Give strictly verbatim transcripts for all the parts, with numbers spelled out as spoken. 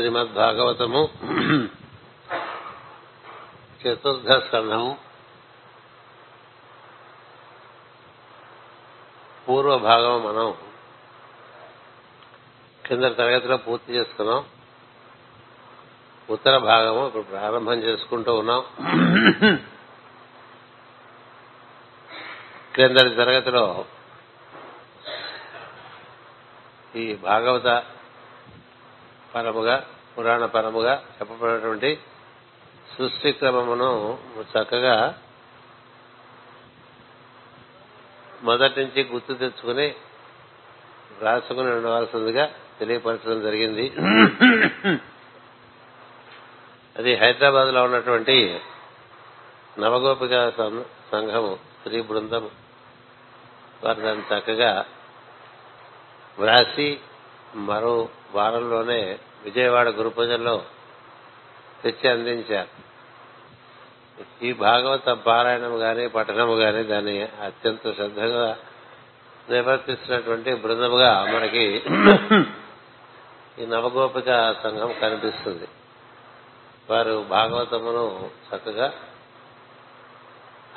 శ్రీమద్భాగవతము చతుర్థ స్కంధము పూర్వ భాగము మనం కింద తరగతిలో పూర్తి చేసుకున్నాం. ఉత్తర భాగము ఇప్పుడు ప్రారంభం చేసుకుంటూ ఉన్నాం. కిందటి తరగతిలో ఈ భాగవత పరముగా పురాణ పరముగా చెప్పబడినటువంటి సృష్టి క్రమమును చక్కగా మొదటి నుంచి గుర్తు తెచ్చుకుని రాసుకుని ఉండవలసిందిగా తెలియపరచడం జరిగింది. అది హైదరాబాద్ లో ఉన్నటువంటి నవగోపిక సంఘము శ్రీ బృందం వారు దాన్ని చక్కగా వ్రాసి మరో వారంలోనే విజయవాడ గురుపజలో తెచ్చి అందించారు. ఈ భాగవత పారాయణం గాని పఠనము గాని దాన్ని అత్యంత శ్రద్ధగా నిర్వర్తిస్తున్నటువంటి బృందముగా మనకి ఈ నవగోపిక సంఘం కనిపిస్తుంది. వారు భాగవతమును చక్కగా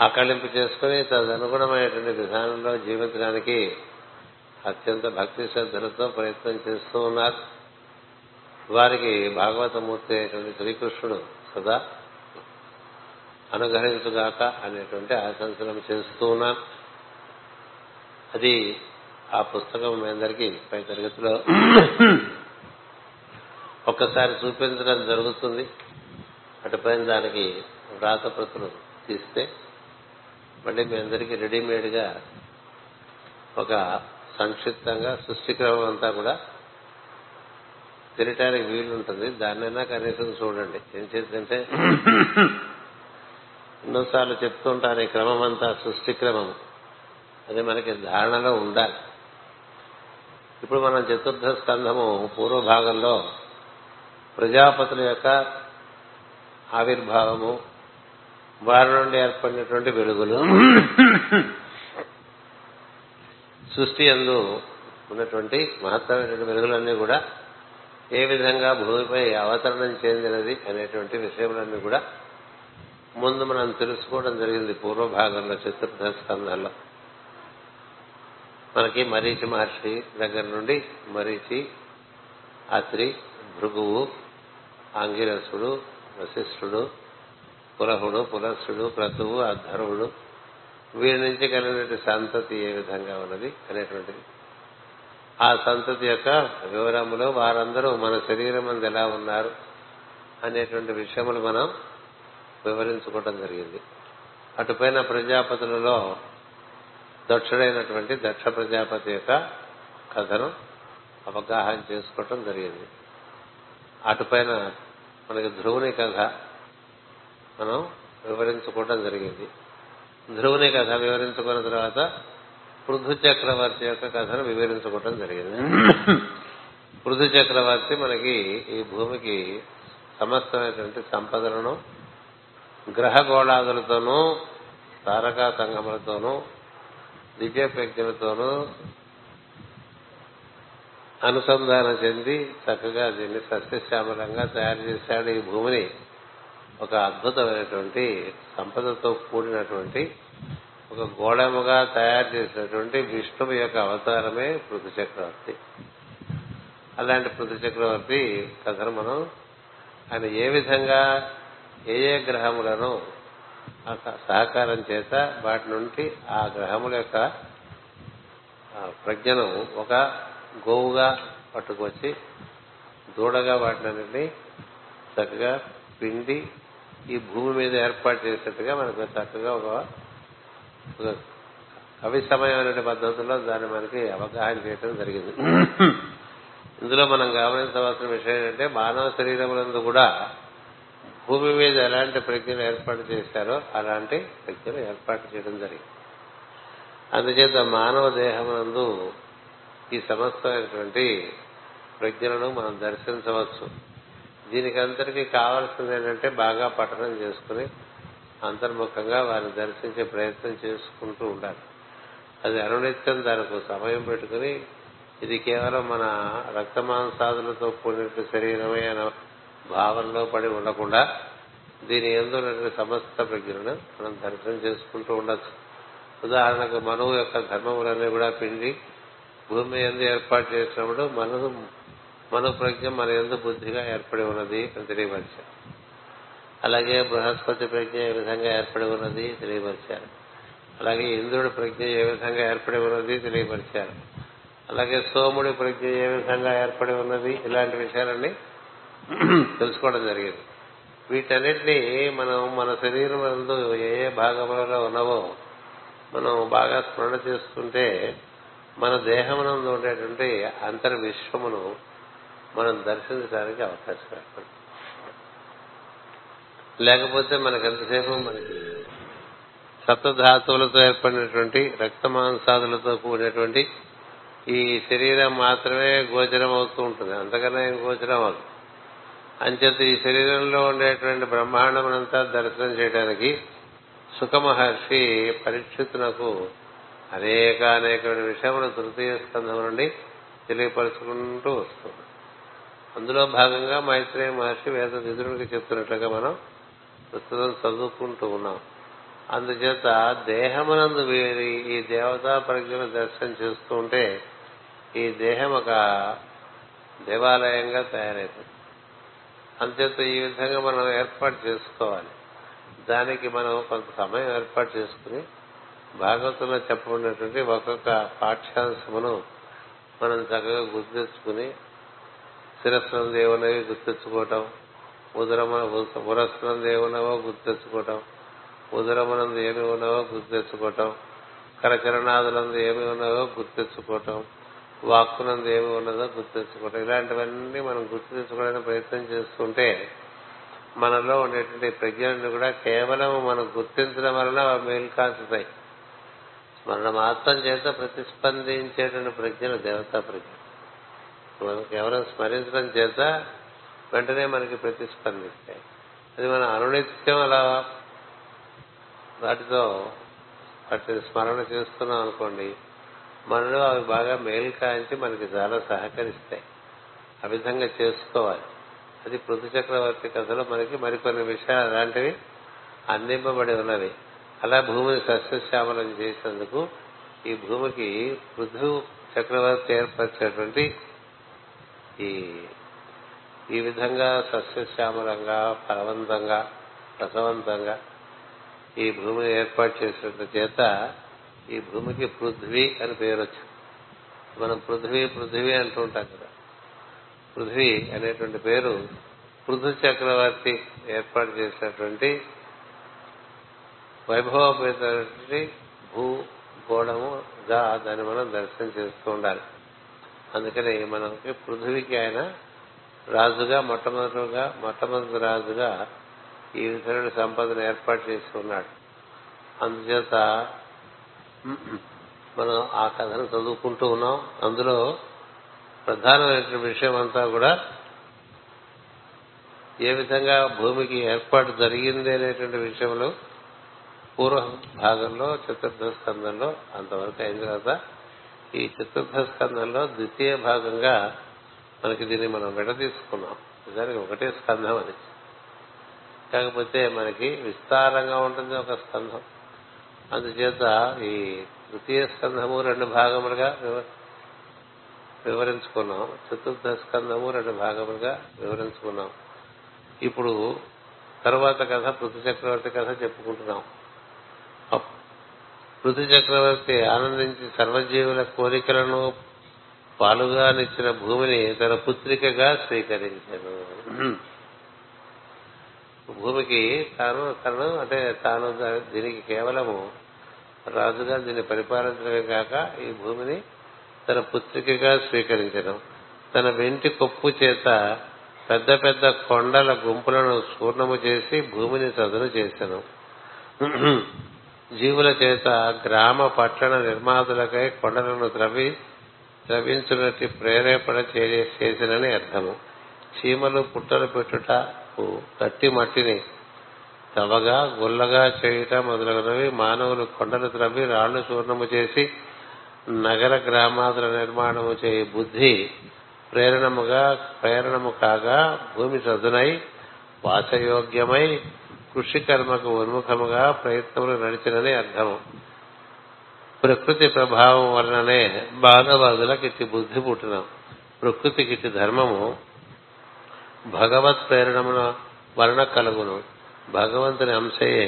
ఆకళింపు చేసుకుని తదనుగుణమైనటువంటి విధానంలో జీవించడానికి అత్యంత భక్తి శ్రద్ధలతో ప్రయత్నం చేస్తూ ఉన్నారు. వారికి భాగవతమూర్తి అయినటువంటి శ్రీకృష్ణుడు సదా అనుగ్రహించుగాక అనేటువంటి ఆశంసనం చేస్తూ ఉన్నాను. అది ఆ పుస్తకం మీ అందరికీ పై తరగతిలో ఒక్కసారి చూపించడం జరుగుతుంది. అటుపైన దానికి వ్రాతప్రతులు తీస్తే మళ్ళీ మీ అందరికీ రెడీమేడ్గా ఒక సంక్షిప్తంగా సృష్టిక్రమం అంతా కూడా తెలియటానికి వీలుంటుంది. దాన్నైనా కనీసం చూడండి. ఏం చేద్దంటే ఎన్నోసార్లు చెప్తుంటారు ఈ క్రమం అంతా సృష్టి క్రమము, అది మనకి ధారణలో ఉండాలి. ఇప్పుడు మనం చతుర్థ స్కంధము పూర్వ భాగంలో ప్రజాపతుల యొక్క ఆవిర్భావము, వారి నుండి ఏర్పడినటువంటి వెలుగులు, సృష్టి యందు ఉన్నటువంటి మహత్తరమైనటువంటి వెలుగులన్నీ కూడా ఏ విధంగా భూమిపై అవతరణం చెందినది అనేటువంటి విషయములన్నీ కూడా ముందు మనం తెలుసుకోవడం జరిగింది పూర్వ భాగంలో చతుర్థ స్కంధంలో. మనకి మరీచి మహర్షి దగ్గర నుండి మరీచి, అత్రి, భృగువు, ఆంగిరసుడు, వశిష్ఠుడు, పులహుడు, పులస్త్యుడు, ప్రతువు, అధర్వుడు, వీరి నుంచి కలిగిన సంతతి ఏ విధంగా ఉన్నది అనేటువంటిది, ఆ సంతతి యొక్క వివరములో వారందరూ మన శరీరం అందు ఎలా ఉన్నారు అనేటువంటి విషయములు మనం వివరించుకోవడం జరిగింది. అటుపైన ప్రజాపతులలో దక్షుడైనటువంటి దక్ష ప్రజాపతి యొక్క కథను అవగాహన చేసుకోవటం జరిగింది. అటుపైన మనకి ధ్రువుని కథ మనం వివరించుకోవటం జరిగింది. ధ్రువుని కథ వివరించుకున్న తర్వాత పృథు చక్రవర్తి యొక్క కథను వివరించుకోవటం జరిగింది. పృథు చక్రవర్తి మనకి ఈ భూమికి సమస్తమైనటువంటి సంపదలను గ్రహ గోళాదులతోనూ, తారకా సంఘములతోనూ, దివ్యజ్ఞులతోనూ అనుసంధానం చెంది చక్కగా దీన్ని సస్యశ్యామలంగా తయారు చేశాడు. ఈ భూమిని ఒక అద్భుతమైనటువంటి సంపదతో కూడినటువంటి ఒక గోళముగా తయారు చేసినటువంటి విష్ణువు యొక్క అవతారమే పృథు చక్రవర్తి. అలాంటి పృథు చక్రవర్తి కథను మనం ఆయన ఏ విధంగా ఏ ఏ గ్రహములను సహకారం చేత వాటి నుండి ఆ గ్రహముల యొక్క ప్రజ్ఞను ఒక గోవుగా పట్టుకొచ్చి దూడగా వాటిని చక్కగా పిండి ఈ భూమి మీద ఏర్పాటు చేసినట్టుగా మనకు చక్కగా ఒక కవిసమయమైన పద్ధతిలో దాన్ని మనకి అవగాహన చేయడం జరిగింది. ఇందులో మనం గమనించవలసిన విషయం ఏంటంటే మానవ శరీరములందు కూడా భూమి మీద ఎలాంటి ప్రజ్ఞలు ఏర్పాటు చేశారో అలాంటి ప్రజ్ఞలు ఏర్పాటు చేయడం జరిగింది. అందుచేత మానవ దేహమునందు ఈ సమస్తమైనటువంటి ప్రజ్ఞలను మనం దర్శించవచ్చు. దీనికంతటికీ కావాల్సింది ఏంటంటే బాగా పఠనం చేసుకుని అంతర్ముఖంగా వారిని దర్శించే ప్రయత్నం చేసుకుంటూ ఉండాలి. అది అనునిత్యం దానికి సమయం పెట్టుకుని ఇది కేవలం మన రక్తమాంసాదులతో కూడిన శరీరమే అనే భావనలో పడి ఉండకుండా దీని ఎందున్నటువంటి సమస్త ప్రజ్ఞను మనం దర్శనం చేసుకుంటూ ఉండొచ్చు. ఉదాహరణకు మనువు యొక్క ధర్మములన్నీ కూడా పిండి భూమి ఎందు ఏర్పాటు చేసినప్పుడు మనసు మను ప్రజ్ఞ మన ఎందు బుద్ధిగా ఏర్పడి ఉన్నది అని తెలియపరిచారు. అలాగే బృహస్పతి ప్రజ్ఞ ఏ విధంగా ఏర్పడి ఉన్నది తెలియపరిచారు. అలాగే ఇంద్రుడి ప్రజ్ఞ ఏ విధంగా ఏర్పడి ఉన్నది తెలియపరిచారు. అలాగే సోముడి ప్రజ్ఞ ఏ విధంగా ఏర్పడి ఉన్నది, ఇలాంటి విషయాలన్నీ తెలుసుకోవడం జరిగింది. వీటన్నిటినీ మనం మన శరీరం నందు ఏ ఏ భాగంలో ఉన్నావో మనం బాగా స్మరణ చేసుకుంటే మన దేహం నందు ఉండేటువంటి అంతర్విశ్వమును మనం దర్శించడానికి అవకాశం ఏర్పడుతుంది. లేకపోతే మనకెంతసేపు మనకి సప్తధాతువులతో ఏర్పడినటువంటి రక్తమాంసాదులతో కూడినటువంటి ఈ శరీరం మాత్రమే గోచరం అవుతూ ఉంటుంది, అంతకన్నా గోచరం అవుతుంది. అంచేత ఈ శరీరంలో ఉండేటువంటి బ్రహ్మాండం అంతా దర్శనం చేయడానికి శుక మహర్షి పరీక్షితునకు అనేక అనేక విషయములు తృతీయ స్కంధం నుండి తెలియపరుచుకుంటూ వస్తుంది. అందులో భాగంగా మైత్రేయ మహర్షి వేద నిధుడికి చెప్తున్నట్లుగా మనం ప్రస్తుతం చదువుకుంటూ ఉన్నాం. అందుచేత దేహమునందు వేరి ఈ దేవతా ప్రజ్ఞను దర్శనం చేస్తూ ఉంటే ఈ దేహం ఒక దేవాలయంగా తయారైతుంది. అంతేత ఈ విధంగా మనం ఏర్పాటు చేసుకోవాలి. దానికి మనం కొంత సమయం ఏర్పాటు చేసుకుని భాగవతంలో చెప్పబడినటువంటి ఒక్కొక్క పాఠ్యాంశమును మనం చక్కగా గుర్తు తెచ్చుకుని శిరస్సులం దేవునవి గుర్తు తెచ్చుకోవటం, ఉదరమున పురస్సులం దేవునవో గుర్తు తెచ్చుకోవటం, ఉదరమునందు ఏమి ఉన్నావో గుర్తు తెచ్చుకోవటం, కరచరణాదులందు ఏమి ఉన్నావో గుర్తు తెచ్చుకోవటం, వాక్కునందు ఏమి ఉన్నదో గుర్తు తెచ్చుకోవటం, ఇలాంటివన్నీ మనం గుర్తు తెచ్చుకోవడానికి ప్రయత్నం చేస్తుంటే మనలో ఉండేటువంటి ప్రజ్ఞలను కూడా కేవలం మనం గుర్తించడం వలన మేల్కాంచుతాయి. స్మరణ మాత్రం చేత ప్రతిస్పందించేటువంటి ప్రజ్ఞలు దేవతా ప్రజ్ఞ. మనం కేవలం స్మరించడం చేత వెంటనే మనకి ప్రతిస్పందిస్తాయి. అది మనం అనునిత్యం అలా వాటితో వాటిని స్మరణ చేస్తున్నాం అనుకోండి, మనలో అవి బాగా మేలు కాంచి మనకి చాలా సహకరిస్తాయి. ఆ విధంగా చేసుకోవాలి. అది పృథు చక్రవర్తి కథలో మనకి మరికొన్ని విషయాలు అలాంటివి అందింపబడి ఉన్నవి. అలా భూమిని సస్యశ్యామలం చేసేందుకు ఈ భూమికి పృథు చక్రవర్తి ఏర్పరిచేటువంటి ఈ ఈ విధంగా సస్యశ్యామలంగా ఫలవంతంగా రసవంతంగా ఈ భూమిని ఏర్పాటు చేసిన చేత ఈ భూమికి పృథ్వీ అని పేరు వచ్చింది. మనం పృథ్వీ పృథ్వీ అంటూ ఉంటాం కదా. పృథ్వీ అనేటువంటి పేరు పృథు చక్రవర్తి ఏర్పాటు చేసినటువంటి వైభవపేతటువంటి భూగోళముగా దాన్ని మనం దర్శనం చేస్తూ ఉండాలి. అందుకని మనకి పృథ్వీకి ఆయన రాజుగా మొట్టమొదటిగా మొట్టమొదటి రాజుగా ఈ విధమైన సంపదను ఏర్పాటు చేసి ఉన్నాడు. అందుచేత మనం ఆ కథను చదువుకుంటూ ఉన్నాం. అందులో ప్రధానమైన విషయం అంతా కూడా ఏ విధంగా భూమికి ఏర్పాటు జరిగింది అనేటువంటి విషయంలో పూర్వ భాగంలో చతుర్థ స్కంధంలో అంతవరకు అయిన తర్వాత ఈ చతుర్థ స్కంధంలో ద్వితీయ భాగంగా మనకి దీన్ని మనం విడదీసుకున్నాం. నిజానికి ఒకటే స్కంధం అది, కాకపోతే మనకి విస్తారంగా ఉంటుంది ఒక స్కంధం. అందుచేత ఈ తృతీయ స్కంధము రెండు భాగములుగా వివరించుకున్నాం, చతుర్థ స్కంధము రెండు భాగములుగా వివరించుకున్నాం. ఇప్పుడు తరువాత కథ పృథు చక్రవర్తి కథ చెప్పుకుంటున్నాం. పృథు చక్రవర్తి ఆనందించి సర్వజీవుల కోరికలను పాలుగా నిచ్చిన భూమిని తన పుత్రికగా స్వీకరించాను. భూమికి తాను తను అంటే తాను దీనికి కేవలము రాజుగా దీన్ని పరిపాలించడమే కాక ఈ భూమిని తన పుత్రికగా స్వీకరించడం, తన వెంటి కొప్పు చేత పెద్ద పెద్ద కొండల గుంపులను చూర్ణము చేసి భూమిని చదును చేశాను. జీవుల చేత గ్రామ పట్టణ నిర్మాతులకై కొండలను త్రవ్వి త్రవించున్నట్టు ప్రేరేపణ చేసినని అర్థము. చీమలు పుట్టలు పెట్టుటకు గట్టి మట్టిని తవగా గుల్లగా చేయుట మొదలగునవి మానవులు కొండలు త్రవ్వి రాళ్లు చూర్ణము చేసి నగర గ్రామాదుల నిర్మాణము చే బుద్ధి ప్రేరణముగా ప్రేరణము కాగా భూమి సదునై వాసయోగ్యమై కృషి కర్మకు ఉన్ముఖముగా ప్రయత్నములు నడిచినని అర్థము. ప్రకృతి ప్రభావం వలననే భాగవాదులకు ఇట్టి బుద్ధి పుట్టిన ప్రకృతికి ఇట్టి ధర్మము భగవత్ ప్రేరణముల వలన కలుగును. భగవంతుని అంశయే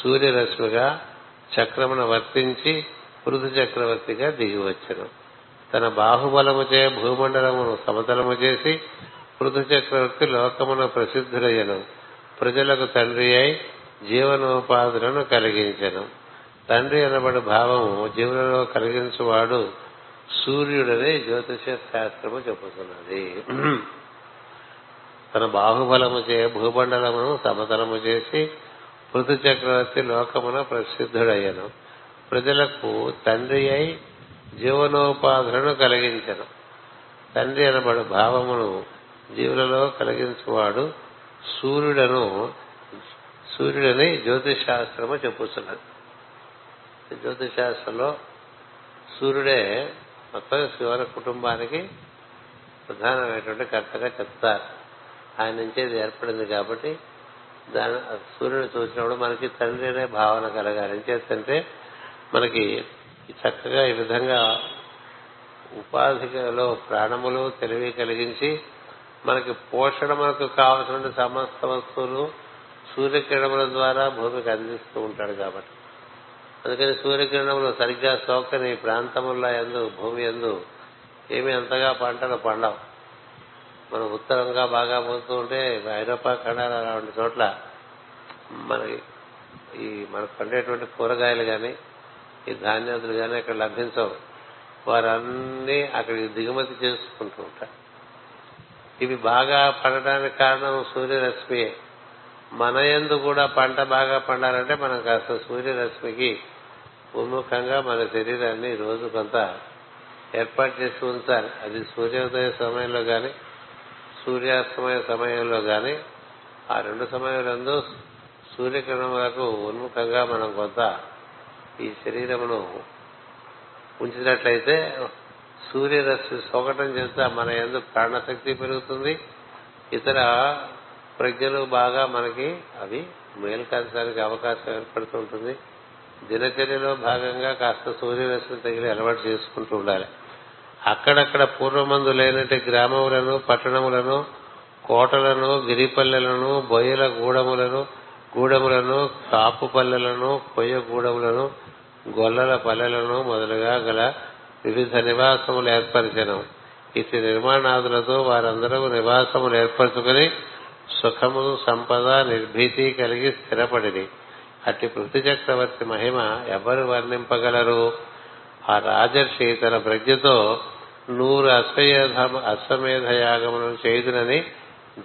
సూర్యరశ్మిగా చక్రమును వర్తించి పృథు చక్రవర్తిగా దిగివచ్చెను. తన బాహుబలము చే భూమండలమును సమతలము చేసి పృథు చక్రవర్తి లోకమున ప్రసిద్ధుడయ్యను. ప్రజలకు తండ్రి అయి జీవనోపాధులను కలిగించెను. తండ్రి అనబడి భావము జీవులలో కలిగించువాడు సూర్యుడని జ్యోతిష శాస్త్రము చెబుతున్నది. తన బాహుబలము చే భూమండలమును సమతలము చేసి పృథు చక్రవర్తి లోకమున ప్రసిద్ధుడయ్యను. ప్రజలకు తండ్రి అయి జీవనోపాధులను కలిగించను. తండ్రి అనబడు భావమును జీవులలో కలిగించువాడు సూర్యుడను సూర్యుడని జ్యోతిశాస్త్రము చెప్పుతున్నది. జ్యోతిశాస్త్రంలో సూర్యుడే మొత్తం శివర కుటుంబానికి ప్రధానమైనటువంటి కర్తగా చెప్తారు. ఆయన నుంచే ఇది ఏర్పడింది కాబట్టి దాని సూర్యుడు చూసినప్పుడు మనకి తండ్రి అనే భావన కలగాలి. ఏం చేస్తుంటే మనకి చక్కగా ఈ విధంగా ఉపాధిలో ప్రాణములు తెలివి కలిగించి మనకి పోషణ మనకు కావలసిన సమస్త వస్తువులు సూర్యకిరణముల ద్వారా భూమికి అందిస్తూ ఉంటాడు కాబట్టి అందుకని సూర్యకిరణములు సరిగ్గా సోకని ప్రాంతముల్లో యందు భూమి యందు ఏమి అంతగా పంటలు పండవు. మనం ఉత్తరంగా బాగా పోతూ ఉంటే ఐరోపా ఖండాలు అలాంటి చోట్ల మనకి ఈ మనకు పండేటువంటి కూరగాయలు కానీ ఈ ధాన్యాదులు కానీ అక్కడ లభించవు. వారన్నీ అక్కడికి దిగుమతి చేసుకుంటూ ఉంటారు. ఇవి బాగా పండటానికి కారణం సూర్యరశ్మియే. మన యందు కూడా పంట బాగా పండాలంటే మనం కాస్త సూర్యరశ్మికి ఉన్ముఖంగా మన శరీరాన్ని రోజు కొంత ఏర్పాటు చేసి ఉంచాలి. అది సూర్యోదయ సమయంలో కానీ సూర్యాస్తమయ సమయంలో కానీ ఆ రెండు సమయంలో సూర్యకిరణములకు ఉన్ముఖంగా మనం కొంత ఈ శరీరమును ఉంచినట్లయితే సూర్యరశ్మి సోకటం చేత మన యందు ప్రాణశక్తి పెరుగుతుంది. ఇతర ప్రజ్ఞలు బాగా మనకి అవి మేల్కాల్చడానికి అవకాశం ఏర్పడుతుంటుంది. దినచర్యలో భాగంగా కాస్త సూర్యరశ్మి తగిలి అలవాటు చేసుకుంటూ ఉండాలి. అక్కడక్కడ పూర్వమందు లేనట్టు గ్రామములను, పట్టణములను, కోటలను, గిరిపల్లెలను, బొయ్యల గూడములను గూడములను కాపు పల్లెలను, కొయ్య గూడములను, గొల్లల పల్లెలను మొదలుగా గల వివిధ నివాసములు ఏర్పరిచెను. ఇటు నిర్మాణాదులతో వారందరూ నివాసములు ఏర్పరచుకుని సుఖము, సంపద, నిర్భీతి కలిగి స్థిరపడిది. అట్టి పృథు చక్రవర్తి మహిమ ఎవరు వర్ణింపగలరు? ఆ రాజర్షి తన ప్రజ్ఞతో నూరు అశ్వమేధ అశ్వమేధ యాగములను చేయుదునని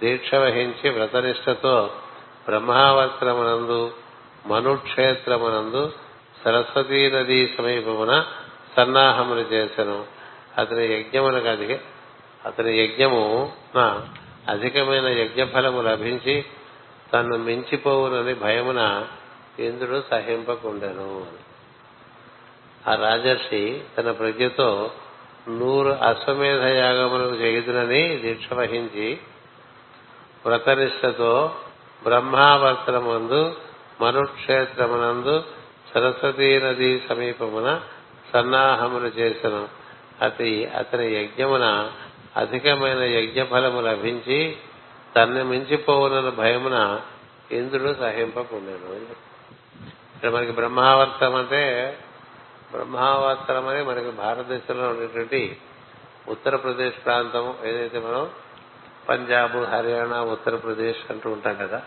దీక్ష వహించి వ్రతనిష్టతో బ్రహ్మావర్తమునందు మనుక్షేత్రమునందు సరస్వతీ నదీ సమీపమున సన్నాహములు చేసెను. అతని యజ్ఞమునకు అధిక అతని యజ్ఞమున అధికమైన యజ్ఞఫలము లభించి తను మించిపోవునని భయమున ఇంద్రుడు సహింపకుండెను. ఆ రాజర్షి తన ప్రజ్ఞతో నూరు అశ్వమేధ యాగములను చేయుదునని దీక్ష వహించి వ్రతనిష్టతో బ్రహ్మావర్తమునందు మనుక్షేత్రమునందు సరస్వతీ నదీ సమీపమున సన్నాహములు చేసెను. అతి అతని యజ్ఞమున అధికమైన యజ్ఞ ఫలము లభించి తన్ను మించిపోవునని భయమున ఇంద్రుడు సహింపకుండెను. ఇక్కడ మనకి బ్రహ్మావర్తం అంటే బ్రహ్మావర్తం అని మనకి భారతదేశంలో ఉండేటువంటి ఉత్తరప్రదేశ్ ప్రాంతము ఏదైతే మనం పంజాబ్, హర్యానా, ఉత్తరప్రదేశ్ అంటూ ఉంటాం కదా,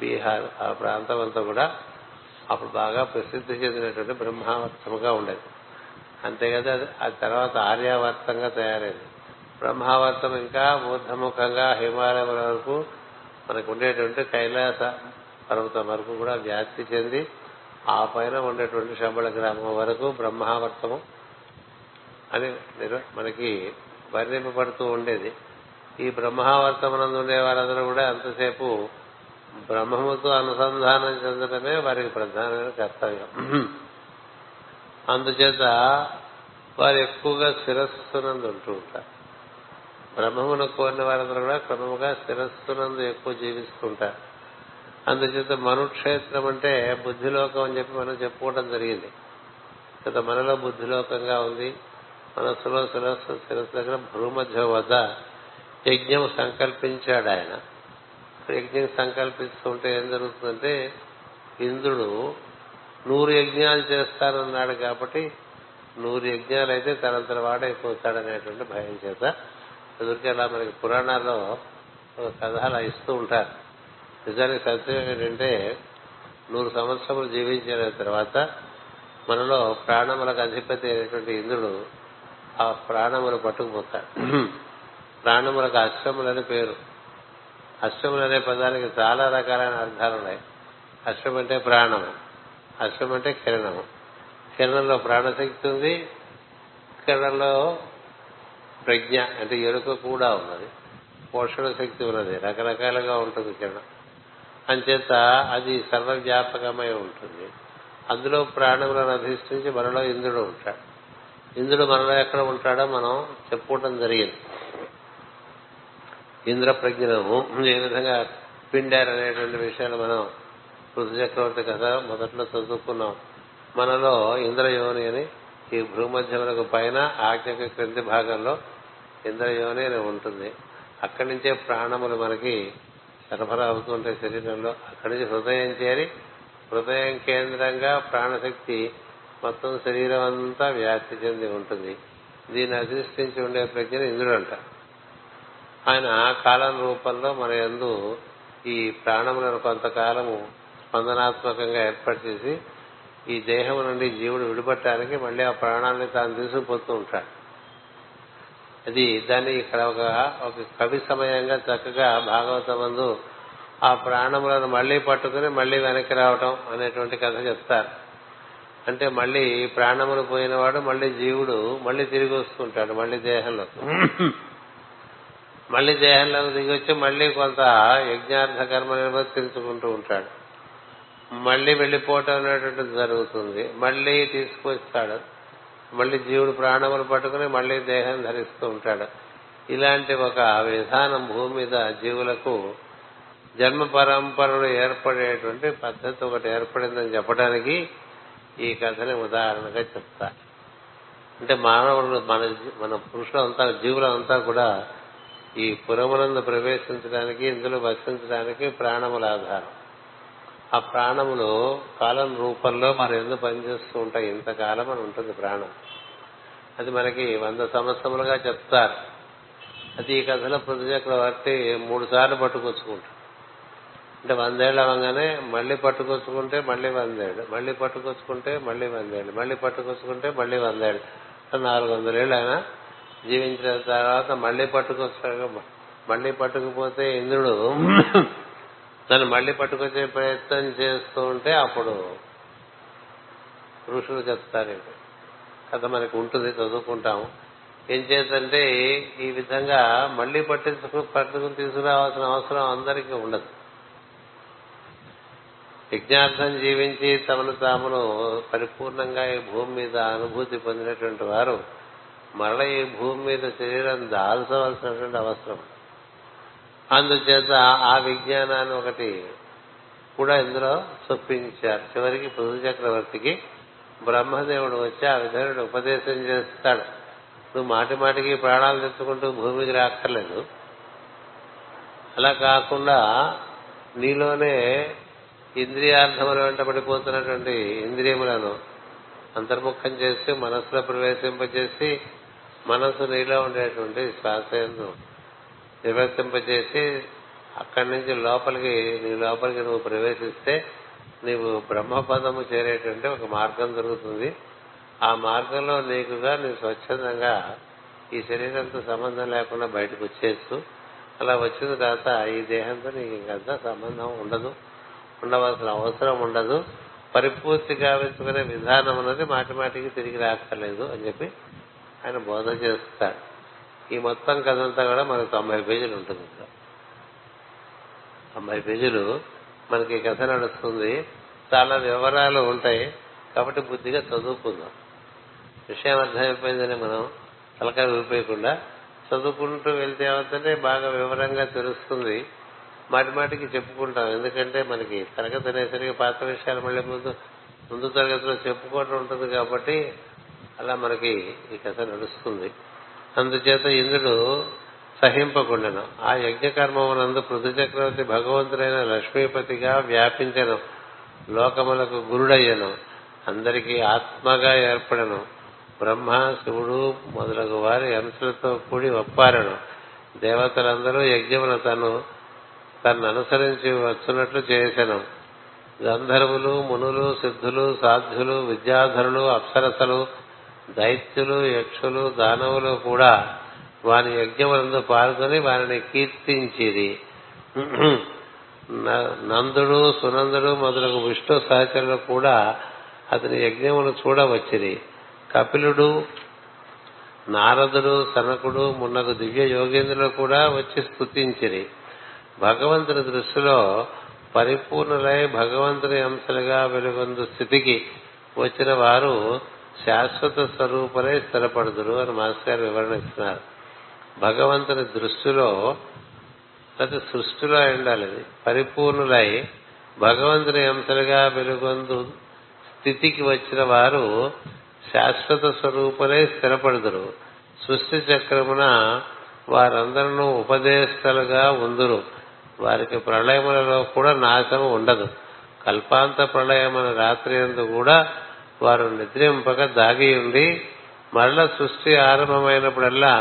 బీహార్, ఆ ప్రాంతం అంతా కూడా అప్పుడు బాగా ప్రసిద్ధి చెందినటువంటి బ్రహ్మావర్తముగా ఉండేది. అంతేకాదు ఆ తర్వాత ఆర్యావర్తంగా తయారైంది. బ్రహ్మావర్తం ఇంకా ఊర్ధముఖంగా హిమాలయం వరకు మనకు ఉండేటువంటి కైలాస పర్వతం వరకు కూడా వ్యాప్తి చెంది ఆ పైన ఉండేటువంటి శంబళ గ్రామం వరకు బ్రహ్మావర్తము అని మనకి వర్ణింపబడుతూ ఉండేది. ఈ బ్రహ్మావర్తమునందు ఉండే వారందరూ కూడా అంతసేపు బ్రహ్మముతో అనుసంధానం చెందడమే వారికి ప్రధానమైన కర్తవ్యం. అందుచేత వారు ఎక్కువగా శిరస్సునందు ఉంటూ ఉంటారు. బ్రహ్మమును కోరిన వారందరూ కూడా క్రమముగా శిరస్సునందు ఎక్కువ జీవిస్తుంటారు. అందుచేత మనుక్షేత్రం అంటే బుద్ధిలోకం అని చెప్పి మనం చెప్పుకోవడం జరిగింది కదా. మనలో బుద్ధిలోకంగా ఉంది, మనస్సులో శిరస్సు శిరస్సు దగ్గర భూమధ్య వద్ద యజ్ఞం సంకల్పించాడు ఆయన. యజ్ఞం సంకల్పిస్తుంటే ఏం జరుగుతుందంటే, ఇంద్రుడు నూరు యజ్ఞాలు చేస్తానన్నాడు కాబట్టి నూరు యజ్ఞాలు అయితే తనంతర వాడైపోతాడనేటువంటి భయం చేత ఎదురుకే అలా మనకి పురాణాల్లో కథ అలా ఇస్తూ ఉంటారు. నిజానికి సత్యం ఏంటంటే నూరు సంవత్సరములు జీవించిన తర్వాత మనలో ప్రాణములకు అధిపతి అయినటువంటి ఇంద్రుడు ఆ ప్రాణములు పట్టుకుపోతాడు. ప్రాణములకు అశ్వములని పేరు. అశ్వములనే పదానికి చాలా రకాలైన అర్థాలు ఉన్నాయి. అశ్వం అంటే ప్రాణము, అశ్వం అంటే కిరణము. కిరణంలో ప్రాణశక్తి ఉంది, కిరణంలో ప్రజ్ఞ అంటే ఎరుక కూడా ఉన్నది, పోషణ శక్తి ఉన్నది, రకరకాలుగా ఉంటుంది కిరణం. అంచేత అది సర్వవ్యాపకమై ఉంటుంది. అందులో ప్రాణములను అధిష్ఠించి మనలో ఇంద్రుడు ఉంటాడు. ఇంద్రుడు మనలో ఎక్కడ ఉంటాడో మనం చెప్పుకోవటం జరిగింది. ఇంద్ర ప్రజ్ఞము ఏ విధంగా పిండారనేటువంటి విషయాలు మనం పృథు చక్రవర్తి కథ మొదట్లో చదువుకున్నాం. మనలో ఇంద్రయోని అని ఈ భూమధ్యములకు పైన ఆజ్ఞకు క్రింది భాగంలో ఇంద్రయోని అని ఉంటుంది. అక్కడి నుంచే ప్రాణములు మనకి సరఫరా అవుతుంటాయి శరీరంలో. అక్కడి నుంచి హృదయం చేరి హృదయం కేంద్రంగా ప్రాణశక్తి మొత్తం శరీరం అంతా వ్యాప్తి చెంది ఉంటుంది. దీన్ని అధిష్ఠించి ఉండే ప్రజ్ఞ ఇంద్రుడు అంట. ఆయన కాలం రూపంలో మన యందు ఈ ప్రాణములను కొంతకాలము స్పందనాత్మకంగా ఏర్పాటు చేసి ఈ దేహం నుండి జీవుడు విడిపట్టడానికి మళ్ళీ ఆ ప్రాణాన్ని తాను తీసుకుపోతూ ఉంటాడు. అది దాన్ని ఇక్కడ ఒక ఒక కవి సమయంగా చక్కగా భాగవతమందు ఆ ప్రాణములను మళ్లీ పట్టుకుని మళ్లీ వెనక్కి రావటం అనేటువంటి కథ చెప్తారు. అంటే మళ్లీ ప్రాణములు పోయినవాడు మళ్లీ జీవుడు మళ్లీ తిరిగి వస్తుంటాడు, మళ్లీ దేహంలో మళ్లీ దేహంలోకి దిగి వచ్చి మళ్లీ కొంత యజ్ఞార్థ కర్మ నిర్వర్తించుకుంటూ ఉంటాడు. మళ్లీ వెళ్లిపోవటం అనేటువంటిది జరుగుతుంది. మళ్లీ తీసుకొస్తాడు, మళ్లీ జీవుడు ప్రాణములు పట్టుకుని మళ్లీ దేహం ధరిస్తూ ఉంటాడు. ఇలాంటి ఒక విధానం భూమి మీద జీవులకు జన్మ పరంపరలు ఏర్పడేటువంటి పద్ధతి ఒకటి ఏర్పడిందని చెప్పడానికి ఈ కథని ఉదాహరణగా చెప్తా. అంటే మానవుడు మన మన పురుషులంతా జీవులంతా కూడా ఈ పురమునందు ప్రవేశించడానికి ఇందులో వసించడానికి ప్రాణముల ఆధారం. ఆ ప్రాణములు కాలం రూపంలో మనం ఎందుకు పనిచేస్తూ ఉంటాయి. ఇంతకాలం అని ఉంటుంది ప్రాణం. అది మనకి వంద సంవత్సరములుగా చెప్తారు. అది ఈ కథలో పృథు చక్రవర్తి మూడు సార్లు పట్టుకొచ్చుకుంటాడు. అంటే వందేళ్ళు అవ్వగానే మళ్లీ పట్టుకొచ్చుకుంటే మళ్లీ వందేళ్ళు, మళ్లీ పట్టుకొచ్చుకుంటే మళ్లీ వందేళ్ళు, మళ్లీ పట్టుకొచ్చుకుంటే మళ్లీ వందేళ్ళు, నాలుగు వందలేళ్ళు ఆయన జీవించిన తర్వాత మళ్లీ పట్టుకొచ్చు. మళ్లీ పట్టుకుపోతే ఇంద్రుడు దాన్ని మళ్లీ పట్టుకొచ్చే ప్రయత్నం చేస్తూ ఉంటే అప్పుడు ఋషులు చెప్తారు కథ మనకు ఉంటుంది, చదువుకుంటాము. ఏం చేద్దంటే ఈ విధంగా మళ్లీ పట్టించుకు పట్టుకుని తీసుకురావాల్సిన అవసరం అందరికీ ఉండదు. యజ్ఞార్థం జీవించి తమను తామును పరిపూర్ణంగా ఈ భూమి మీద అనుభూతి పొందినటువంటి వారు మరల ఈ భూమి మీద శరీరం దాల్చవలసినటువంటి అవసరం. అందుచేత ఆ విజ్ఞానాన్ని ఒకటి కూడా ఇందులో చొప్పించారు. చివరికి పృథు చక్రవర్తికి బ్రహ్మదేవుడు వచ్చి ఆ విధంగా ఉపదేశం చేస్తాడు. నువ్వు మాటి మాటికి ప్రాణాలు తెచ్చుకుంటూ భూమికి రాక్కర్లేదు, అలా కాకుండా నీలోనే ఇంద్రియార్థముల వెంట పడిపోతున్నటువంటి ఇంద్రియములను అంతర్ముఖం చేసి మనస్సులో ప్రవేశింపజేసి మనస్సు నీలో ఉండేటువంటి శ్వాసను నిర్వర్తింపజేసి అక్కడి నుంచి లోపలికి నీ లోపలికి నువ్వు ప్రవేశిస్తే నీవు బ్రహ్మపదము చేరేటువంటి ఒక మార్గం దొరుకుతుంది. ఆ మార్గంలో నీకుగా నీ స్వచ్ఛందంగా ఈ శరీరంతో సంబంధం లేకుండా బయటకు వచ్చేస్తూ అలా వచ్చిన తర్వాత ఈ దేహంతో నీకు ఇంకంతా సంబంధం ఉండదు, ఉండవలసిన అవసరం ఉండదు. పరిపూర్తి కావించుకునే విధానం అనేది మాటి మాటికి తిరిగి రాక్కర్లేదు అని చెప్పి ఆయన బోధ చేస్తాడు. ఈ మొత్తం కథ అంతా కూడా మనకు తొంభై పేజీలు ఉంటుంది. తొంభై పేజీలు మనకి కథ నడుస్తుంది. చాలా వివరాలు ఉంటాయి కాబట్టి బుద్ధిగా చదువుకుందాం. విషయం అర్థమైపోయిందని మనం తలకాయ ఊపిపోయకుండా చదువుకుంటూ వెళ్తే ఏమవుతుంటే బాగా వివరంగా తెలుస్తుంది. మాటి మాటికి చెప్పుకుంటాం, ఎందుకంటే మనకి తరగతి అనేసరికి పాత విషయాలు మళ్ళీ ముందు ముందు తరగతిలో చెప్పుకోవటం ఉంటుంది కాబట్టి అలా మనకి ఈ కథ నడుస్తుంది. అందుచేత ఇంద్రుడు సహింపకుండెను, ఆ యజ్ఞకర్మమునందు పృథు చక్రవర్తి భగవంతుడైన లక్ష్మీపతిగా వ్యాపించెను, లోకములకు గురుడయ్యను, అందరికీ ఆత్మగా ఏర్పడను, బ్రహ్మ శివుడు మొదలగు వారి అంశలతో కూడి ఒప్పారను, దేవతలందరూ యజ్ఞమున తను తనను అనుసరించి వచ్చున్నట్లు చేసెను, గంధర్వులు మునులు సిద్ధులు సాధ్యులు విద్యాధరులు అప్సరసలు దైత్యులు యక్షులు దానవులు కూడా వారి యజ్ఞములందు పాల్గొని వారిని కీర్తించిరి. నందుడు సునందుడు మొదలగు విష్ణు సహచరులు కూడా అతని యజ్ఞమును చూడవచ్చిరి. కపిలుడు నారదుడు సనకుడు మున్నగు దివ్య యోగేంద్రులు కూడా వచ్చి స్తుతించిరి. భగవంతుని దృష్టిలో పరిపూర్ణులై భగవంతుని అంశలుగా వెలుగొందు స్థితికి వచ్చిన వారు శాశ్వత స్వరూపులై స్థిరపడుదురు అని మాస్టర్ గారు వివరణ ఇస్తున్నారు. భగవంతుని దృష్టిలో ప్రతి సృష్టిలో ఉండాలి, పరిపూర్ణులై భగవంతుని అంశలుగా వెలుగొందు స్థితికి వచ్చిన వారు శాశ్వత స్వరూపులై స్థిరపడుదురు. సృష్టి చక్రమున వారందరూ ఉపదేశతలుగా ఉందురు, వారికి ప్రళయములలో కూడా నాశము ఉండదు. కల్పాంత ప్రళయమున రాత్రి యందు కూడా వారు నిద్రింపక దాగి ఉండి మరల సృష్టి ఆరంభమైనప్పుడల్లా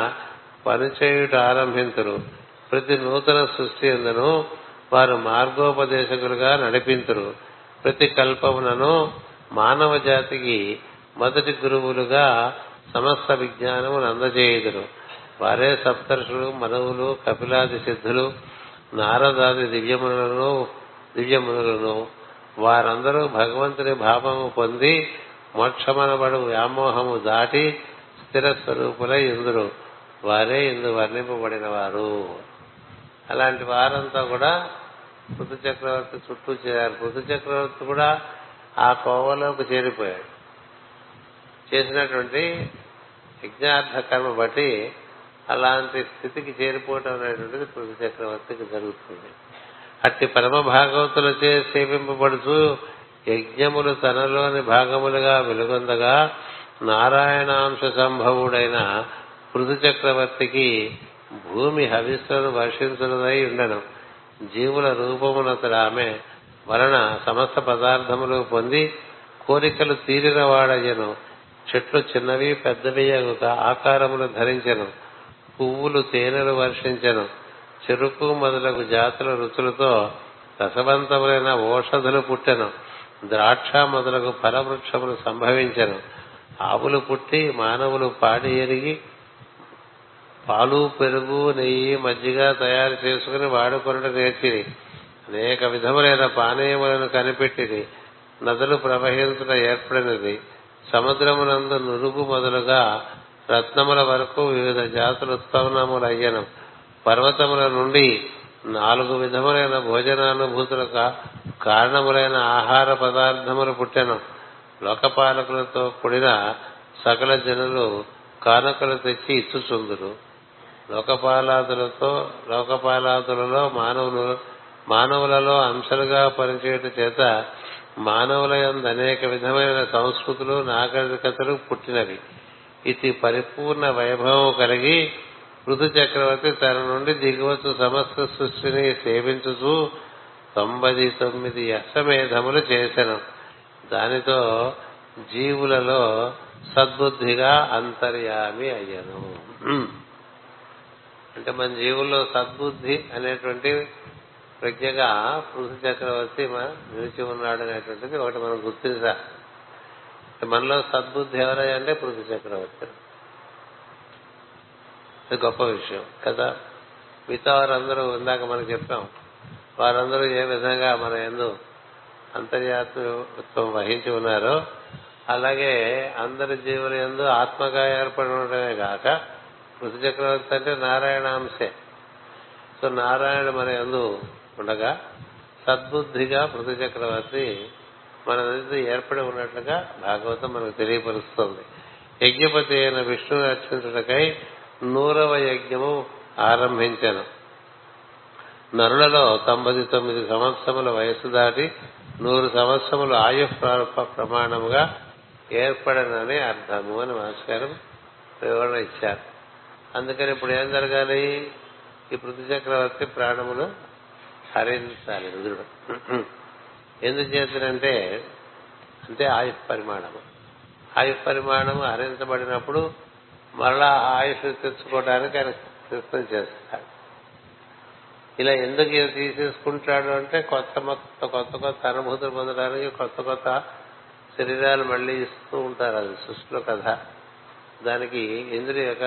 పనిచేయుట ఆరంభింతురు. ప్రతి నూతన సృష్టి యందును వారు మార్గోపదేశకులుగా నడిపింతురు. ప్రతి కల్పమునను మానవ జాతికి మొదటి గురువులుగా సమస్త విజ్ఞానమును అందజేయుదురు. వారే సప్తర్షులు మనవులు కపిలాది సిద్ధులు నారదాది దివ్యమునులను దివ్యమునులను వారందరూ భగవంతుని భావము పొంది మోక్షమనబడు వ్యామోహము దాటి స్థిర స్వరూపులై ఇంద్రుడు వారే ఇందు వర్ణింపబడిన వారు. అలాంటి వారంతా కూడా పృథు చక్రవర్తి చుట్టూ చేరారు. పృథు చక్రవర్తి కూడా ఆ కోవలోకి చేరిపోయాడు. చేసినటువంటి యజ్ఞార్థ కర్మ బట్టి అలాంటి స్థితికి చేరిపోవటం అనేటువంటిది పృథు చక్రవర్తికి జరుగుతుంది. అట్టి పరమ భాగవతులచే సేవింపబడుతూ యజ్ఞములు తనలోని భాగములుగా వెలుగొందగా నారాయణాంశ సంభవుడైన పృథు చక్రవర్తికి భూమి హవిస్సులను వర్షించునదై ఉండను. జీవుల రూపమునతడు ఆమె వలన సమస్త పదార్థములు పొంది కోరికలు తీరిన వాడయ్యను. చెట్లు చిన్నవి పెద్దవి యొక్క ఆకారములు ధరించెను, పువ్వులు తేనెలు వర్షించెను, చెరుకు మొదలగు జాతుల రుచులతో రసవంతములైన ఓషధులు పుట్టెను, ద్రాక్ష మొదలగు ఫలవృక్షములు సంభవించెను, ఆవులు పుట్టి మానవులు పాడి ఎరిగి పాలు పెరుగు నెయ్యి మజ్జిగ తయారు చేసుకుని వాడుకొనట నేర్చిరి, అనేక విధములైన పానీయములను కనిపెట్టిరి, నదులు ప్రవహించుట ఏర్పడినది, సముద్రమునందు నురుగు మొదలుగా రత్నముల వరకు వివిధ జాతుల ఉత్పన్నములయ్యను, పర్వతముల నుండి నాలుగు విధములైన భోజనానుభూతులకు కారణములైన ఆహార పదార్థములు పుట్టెను, లోకపాలకులతో కూడిన సకల జనులు కానుకలు తెచ్చి ఇచ్చుచుందురు, లోకపాలాదులతో లోకపాలాదులలో మానవులు మానవులలో అంశాలుగా పనిచేయుట చేత మానవులయందు అనేక విధమైన సంస్కృతులు నాగరికతలు పుట్టినవి. ఇది పరిపూర్ణ వైభవం కలిగి పృథు చక్రవర్తి తన నుండి దిగువచ్చు సమస్త సృష్టిని సేవించుచూ తొంభై తొమ్మిది అశ్వమేధములు చేసెను. దానితో జీవులలో సద్బుద్ధిగా అంతర్యామి అయ్యను. అంటే మన జీవుల్లో సద్బుద్ధి అనేటువంటి ప్రజ్ఞగా పృథు చక్రవర్తి నిలిచి ఉన్నాడు అనేటువంటిది ఒకటి మనం గుర్తించాలి. మనలో సద్బుద్ధి ఎవరయ్యంటే పృథు చక్రవర్తి. అది గొప్ప విషయం కదా. మిగతా వారందరూ ఇందాక మనం చెప్పాం, వారందరూ ఏ విధంగా మన యందు అంతర్యాత్మత్వం వహించి ఉన్నారో అలాగే అందరి జీవుల యందు ఆత్మగా ఏర్పడి ఉండటమే కాక పృథు చక్రవర్తి అంటే నారాయణాంశే. సో నారాయణుడు మన యందు ఉండగా సద్బుద్ధిగా పృథు చక్రవర్తి మన ఏర్పడి ఉన్నట్లుగా భాగవతం మనకు తెలియపరుస్తుంది. యజ్ఞపతి అయిన విష్ణుని అర్చించుటకై నూరవ యజ్ఞము ఆరంభించాను. నరులలో తొంభై తొమ్మిది సంవత్సరముల వయసు దాటి నూరు సంవత్సరములు ఆయు ప్రమాణముగా ఏర్పడనని అర్థము అని మాస్కారం వివరణ ఇచ్చారు. అందుకని ఇప్పుడు ఏం జరగాలి? ఈ పృథు చక్రవర్తి ప్రాణములు హరించాలి ఇంద్రుడు. ఎందుచేతనంటే అంటే ఆయు పరిమాణము ఆయు పరిమాణము హరించబడినప్పుడు మరలా ఆయుష్ తెచ్చుకోవడానికి ఆయన ప్రయత్నం చేస్తాడు. ఇలా ఎందుకు తీసేసుకుంటాడు అంటే కొత్త కొత్త కొత్త కొత్త అనుభూతులు పొందడానికి కొత్త కొత్త శరీరాలు మళ్లీ ఇస్తూ ఉంటారు. అది సృష్టిలో కథ. దానికి ఇంద్రుడి యొక్క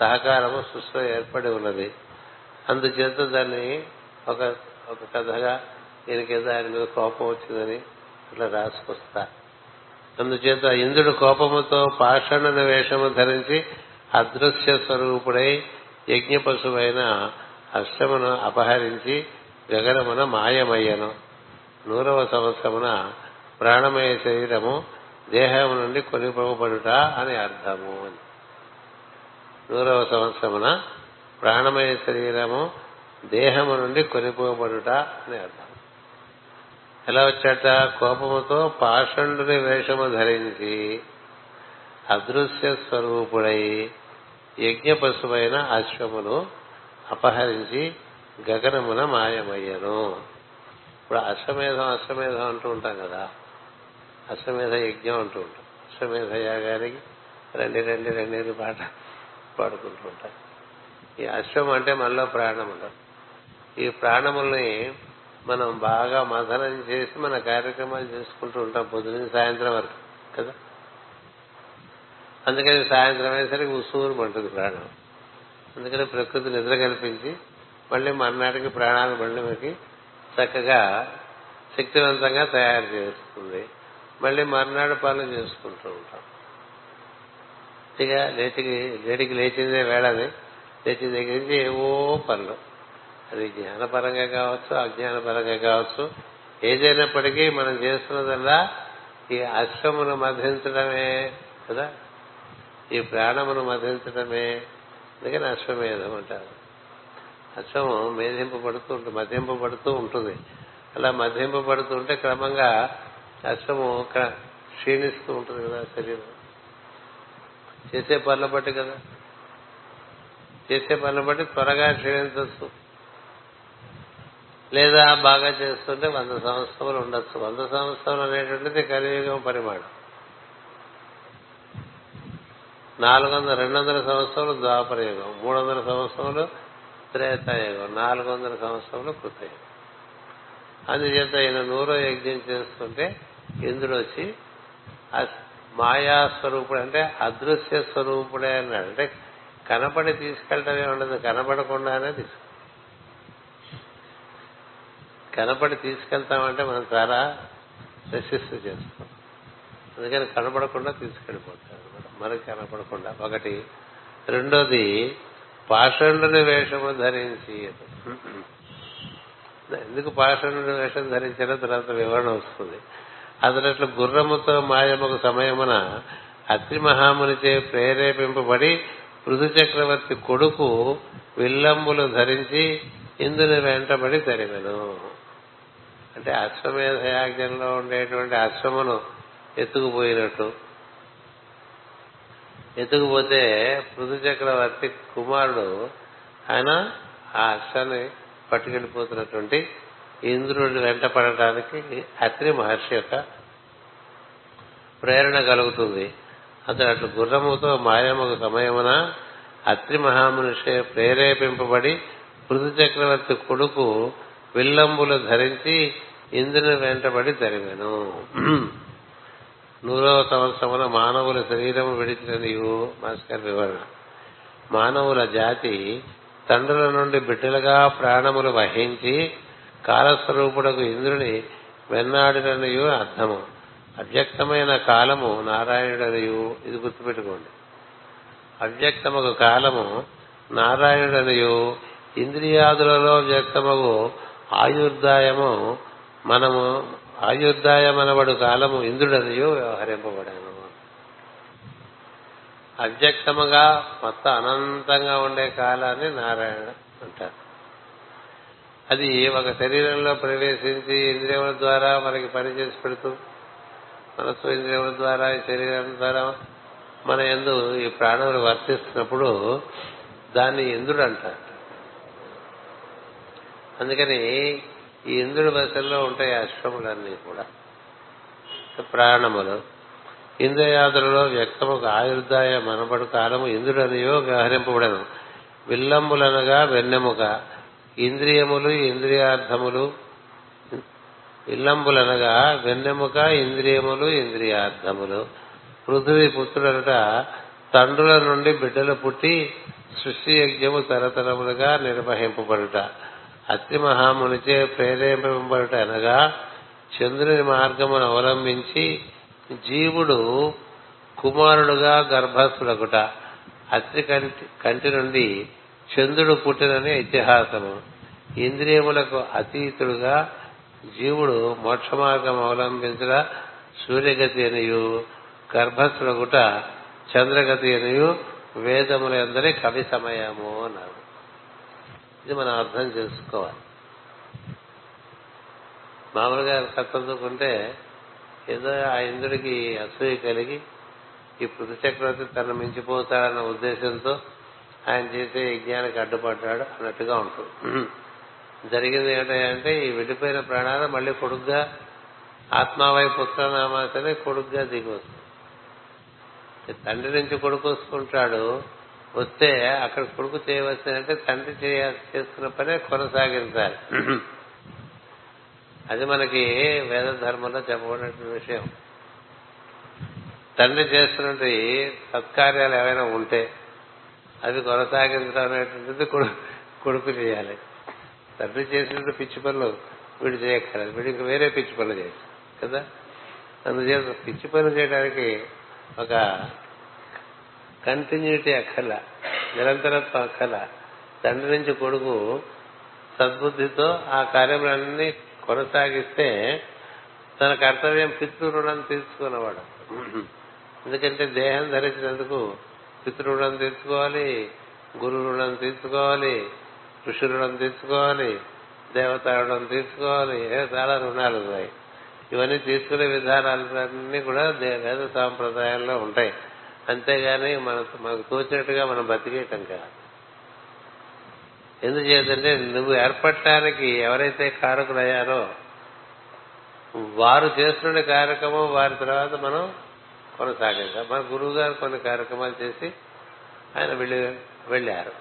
సహకారము సృష్టిలో ఏర్పడి ఉన్నది. అందుచేత దాన్ని ఒక ఒక కథగా ఈయనకేదో ఆయన మీద కోపం వచ్చిందని ఇట్లా రాసుకొస్తా. అందుచేత ఇంద్రుడు కోపముతో పాషాణుని వేషము ధరించి అదృశ్య స్వరూపుడై యజ్ఞ పశువైన అశ్వమును అపహరించి గగనమున మాయమయ్యను. నూరవ సంవత్సరమున ప్రాణమయ శరీరము దేహము నుండి కొనిపోబడుట అని అర్థము అని. నూరవ సంవత్సరమున ప్రాణమయ శరీరము దేహము నుండి కొనిపోబడుట అని అర్థం. ఎలా వచ్చాట? కోపముతో పాషండుని వేషము ధరించి అదృశ్య స్వరూపుడై యజ్ఞ పశువైన అశ్వమును అపహరించి గగనమున మాయమయ్యను. ఇప్పుడు అశ్వమేధం అశ్వమేధం అంటూ ఉంటాం కదా, అశ్వమేధ యజ్ఞం అంటూ ఉంటాం. అశ్వమేధ యాగానికి రెండు రెండు రెండు పాట పాడుకుంటూ ఉంటాం. ఈ అశ్వం అంటే మనలో ప్రాణములు. ఈ ప్రాణముల్ని మనం బాగా మథనం చేసి మన కార్యక్రమాలు చేసుకుంటూ ఉంటాం పొద్దున సాయంత్రం వరకు కదా. అందుకని సాయంత్రం అయ్యేసరికి ఉసూరు పడుతుంది ప్రాణం. అందుకని ప్రకృతి నిద్ర కల్పించి మళ్ళీ మర్నాటికి ప్రాణాలు మళ్ళీ మనకి చక్కగా శక్తివంతంగా తయారు చేస్తుంది. మళ్ళీ మర్నాడు పాలన చేసుకుంటూ ఉంటాం. ఇక లేచికి లేటికి లేచిందే వేళని లేచిన దగ్గర నుంచి ఏవో పనులు, అది జ్ఞానపరంగా కావచ్చు అజ్ఞానపరంగా కావచ్చు, ఏదైనప్పటికీ మనం చేస్తున్నదల్లా ఈ అశ్వమును మధించడమే కదా, ఈ ప్రాణమును మధించడమే. అందుకని అశ్వమేధం అంటారు. అశ్వము మేధింపబడుతూ ఉంటుంది, మధింపబడుతూ ఉంటుంది. అలా మధింపబడుతూ ఉంటే క్రమంగా అశ్వము క్షీణిస్తూ ఉంటుంది కదా. శరీరం చేసే పనులు బట్టి కదా, చేసే పనులు బట్టి త్వరగా క్షీణించవచ్చు, లేదా బాగా చేస్తుంటే వంద సంవత్సరములు ఉండొచ్చు. వంద సంవత్సరములు అనేటువంటిది కలియుగం పరిమాణం. నాలుగు వందల రెండు వందల సంవత్సరములు ద్వాపరయుగం, మూడు వందల సంవత్సరములు త్రేతాయుగం, నాలుగు వందల సంవత్సరములు కృతయుగం. అందుచేత ఈయన నూరో యజ్ఞం చేస్తుంటే ఇంద్రుడు వచ్చి మాయాస్వరూపుడు అంటే అదృశ్య స్వరూపుడే అన్నాడు. అంటే కనపడి తీసుకెళ్లటమే ఉండదు, కనపడకుండానే తీసుకు కనపడి తీసుకెళ్తామంటే మనం చాలా రెసిస్ట్ చేస్తాం. అందుకని కనపడకుండా తీసుకెళ్ళిపోతాం అనమాట, మనకి కనపడకుండా. ఒకటి. రెండోది పాషండుని వేషము ధరించి. ఎందుకు పాషండుని వేషం ధరించారో తర్వాత వివరణ వస్తుంది. అతను అట్లా గుర్రముతో మాయముకు సమయమున అత్రి మహామునిచే ప్రేరేపింపబడి పృథు చక్రవర్తి కొడుకు విల్లంబులు ధరించి ఇందుని వెంటబడి తరిమెను. అంటే అశ్వమేధ యాజ్ఞంలో ఉండేటువంటి అశ్వమును ఎత్తుకుపోయినట్టు. ఎత్తుకుపోతే పృథు చక్రవర్తి కుమారుడు ఆయన ఆ అశ్వాన్ని పట్టుకెళ్ళిపోతున్నటువంటి ఇంద్రుడిని వెంట పడటానికి అత్రి మహర్షి యొక్క ప్రేరణ కలుగుతుంది. అతడు అట్లు గుర్రముతో మాయముకు సమయమున అత్రి మహామనుషే ప్రేరేపింపబడి పృథు చక్రవర్తి కొడుకు విల్లంబులు ధరించి ఇంద్రుని వెంటబడి తరిమెను. నూరవ సంవత్సరమున మానవుల శరీరము విడిచిన నీవు మాస్కర్ వివరణ. మానవుల జాతి తండ్రుల నుండి బిడ్డలుగా ప్రాణములు వహించి కాలస్వరూపుడకు ఇంద్రుని వెన్నాడిననియు అర్థము. అవ్యక్తమైన కాలము నారాయణుడనియు, ఇది గుర్తుపెట్టుకోండి. అవ్యక్తమగు కాలము నారాయణుడనియు, ఇంద్రియాదులలో వ్యక్తమగు ఆయుర్దాయము మనము ఆయుర్దాయమనబడు కాలము ఇంద్రుడనియు వ్యవహరింపబడాను. అవ్యక్తముగా మొత్తం అనంతంగా ఉండే కాలాన్ని నారాయణ అంటారు. అది ఒక శరీరంలో ప్రవేశించి ఇంద్రియముల ద్వారా మనకి పనిచేసి పెడుతూ, మనస్సు ఇంద్రియముల ద్వారా ఈ శరీరం ద్వారా మన యందు ఈ ప్రాణములు వర్తిస్తున్నప్పుడు దాన్ని ఇంద్రుడు అంటారు. అందుకని ఈ ఇంద్రుడి వశంలో ఉంటాయి అశ్వములన్నీ కూడా, ప్రాణములు. ఇంద్రయాదులలో వ్యక్తము ఆయుర్దాయ మనబడు కాలము ఇంద్రుడనియో వ్యవహరింపబడను. విల్లంబులనగా వెన్నెముగా ఇంద్రియములు ఇంద్రియార్థములు, విల్లంబులనగా వెన్నెముక ఇంద్రియములు ఇంద్రియార్థములు. పృథువి పుత్రుడనట తండ్రుల నుండి బిడ్డలు పుట్టి సృష్టి యజ్ఞము తరతరములుగా నిర్వహింపబడుట. అత్రి మహామునిచే ప్రేరేపింపబడుట అనగా చంద్రుని మార్గమును అవలంబించి జీవుడు కుమారుడుగా గర్భస్థుడగుట. అత్రి కంటి కంటి నుండి చంద్రుడు పుట్టినని ఇతిహాసము. ఇంద్రియములకు అతీతుడుగా జీవుడు మోక్ష మార్గం అవలంబించట సూర్యగతి అనియు, గర్భస్థుడగుట చంద్రగతి అనియు వేదములందరి కవి సమయము అన్నారు. ఇది మనం అర్థం చేసుకోవాలి. మామూలుగా కత్తందుకుంటే ఏదో ఆ ఇంద్రుడికి అసూయ కలిగి ఈ పృథు చక్రవర్తి తన మించిపోతాడన్న ఉద్దేశంతో ఆయన చేసే యజ్ఞానికి అడ్డుపడ్డాడు అన్నట్టుగా ఉంటుంది. జరిగింది ఏమిటంటే ఈ విడిపోయిన ప్రాణాలు మళ్లీ కొడుగ్గా ఆత్మావై పుత్రనామాసనే కొడుగ్గా దిగి వస్తుంది. తండ్రి నుంచి కొడుకు వస్తుంటాడు. వస్తే అక్కడ కొడుకు చేయవలసిందంటే తండ్రి చేయ చేస్తున్న పనే కొనసాగించాలి. అది మనకి వేద ధర్మంలో చెప్పబడిన విషయం. తండ్రి చేస్తున్న సత్కార్యాలు ఏవైనా ఉంటే అవి కొనసాగించడం అనేటువంటిది కొడుకు చేయాలి. తండ్రి చేసిన పిచ్చి పనులు వీడు చేయక్కర్లేదు, వీడు ఇంకా వేరే పిచ్చి పనులు చేయాలి కదా. అందుచేత పిచ్చి పనులు చేయడానికి ఒక కంటిన్యూటీ అక్కల, నిరంతరత్వం అక్కల. తండ్రి నుంచి కొడుకు సద్బుద్ధితో ఆ కార్యములన్నీ కొనసాగిస్తే తన కర్తవ్యం పితృరుణం తీర్చుకున్నవాడు. ఎందుకంటే దేహం ధరించినందుకు పితృరుణం తీర్చుకోవాలి, గురు రుణం తీర్చుకోవాలి, ఋషి రుణం తీర్చుకోవాలి, దేవతా రుణం తీర్చుకోవాలి. చాలా రుణాలు ఉన్నాయి. ఇవన్నీ తీసుకునే విధానాలన్నీ కూడా వేద సాంప్రదాయాల్లో ఉంటాయి. అంతేగాని మన మనకు తోచినట్టుగా మనం బతికేయటం కాదు. ఎందుచేతంటే నువ్వు ఏర్పడటానికి ఎవరైతే కారకులయ్యారో వారు చేస్తున్న కార్యక్రమం వారి తర్వాత మనం కొనసాగించాం. మన గురువు గారు కొన్ని కార్యక్రమాలు చేసి ఆయన వెళ్ళారు.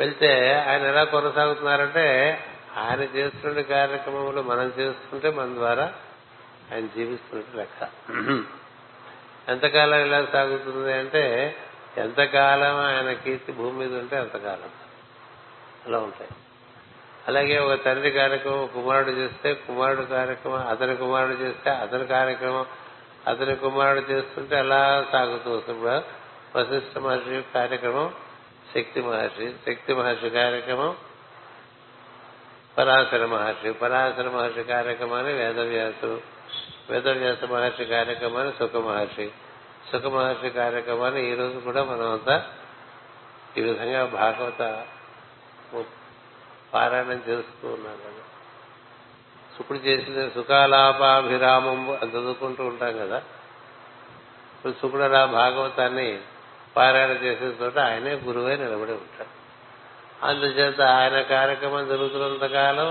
వెళ్తే ఆయన ఎలా కొనసాగుతున్నారంటే ఆయన చేస్తున్న కార్యక్రమంలో మనం చేస్తుంటే మన ద్వారా ఆయన జీవిస్తున్నట్టు లెక్క. ఎంతకాలం ఇలా సాగుతుంది అంటే ఎంతకాలం ఆయన కీర్తి భూమి మీద ఉంటే అంతకాలం అలా ఉంటాయి. అలాగే ఒక తండ్రి కార్యక్రమం కుమారుడు చేస్తే, కుమారుడు కార్యక్రమం అతని కుమారుడు చేస్తే, అతని కార్యక్రమం అతని కుమారుడు చేస్తుంటే అలా సాగుతూ వస్తుంది. వశిష్ఠ మహర్షి కార్యక్రమం శక్తి మహర్షి, శక్తి మహర్షి కార్యక్రమం పరాశర మహర్షి, పరాశర మహర్షి కార్యక్రమాన్ని వేదవ్యాసుడు, వేదవ్యాస మహర్షి కార్యక్రమాన్ని శుక మహర్షి, శుక మహర్షి కార్యక్రమాన్ని ఈ రోజు కూడా మనం అంతా ఈ విధంగా భాగవత పారాయణం చేస్తూ ఉన్నాం కదా. శుకుడు చేసిన సుఖాలాపాభిరామం అని చదువుకుంటూ ఉంటాం కదా. ఇప్పుడు శుకుడు అలా భాగవతాన్ని పారాయణ చేసే చోట ఆయనే గురువై నిలబడి ఉంటాడు. అందుచేత ఆయన కార్యక్రమం జరుగుతున్నంతకాలం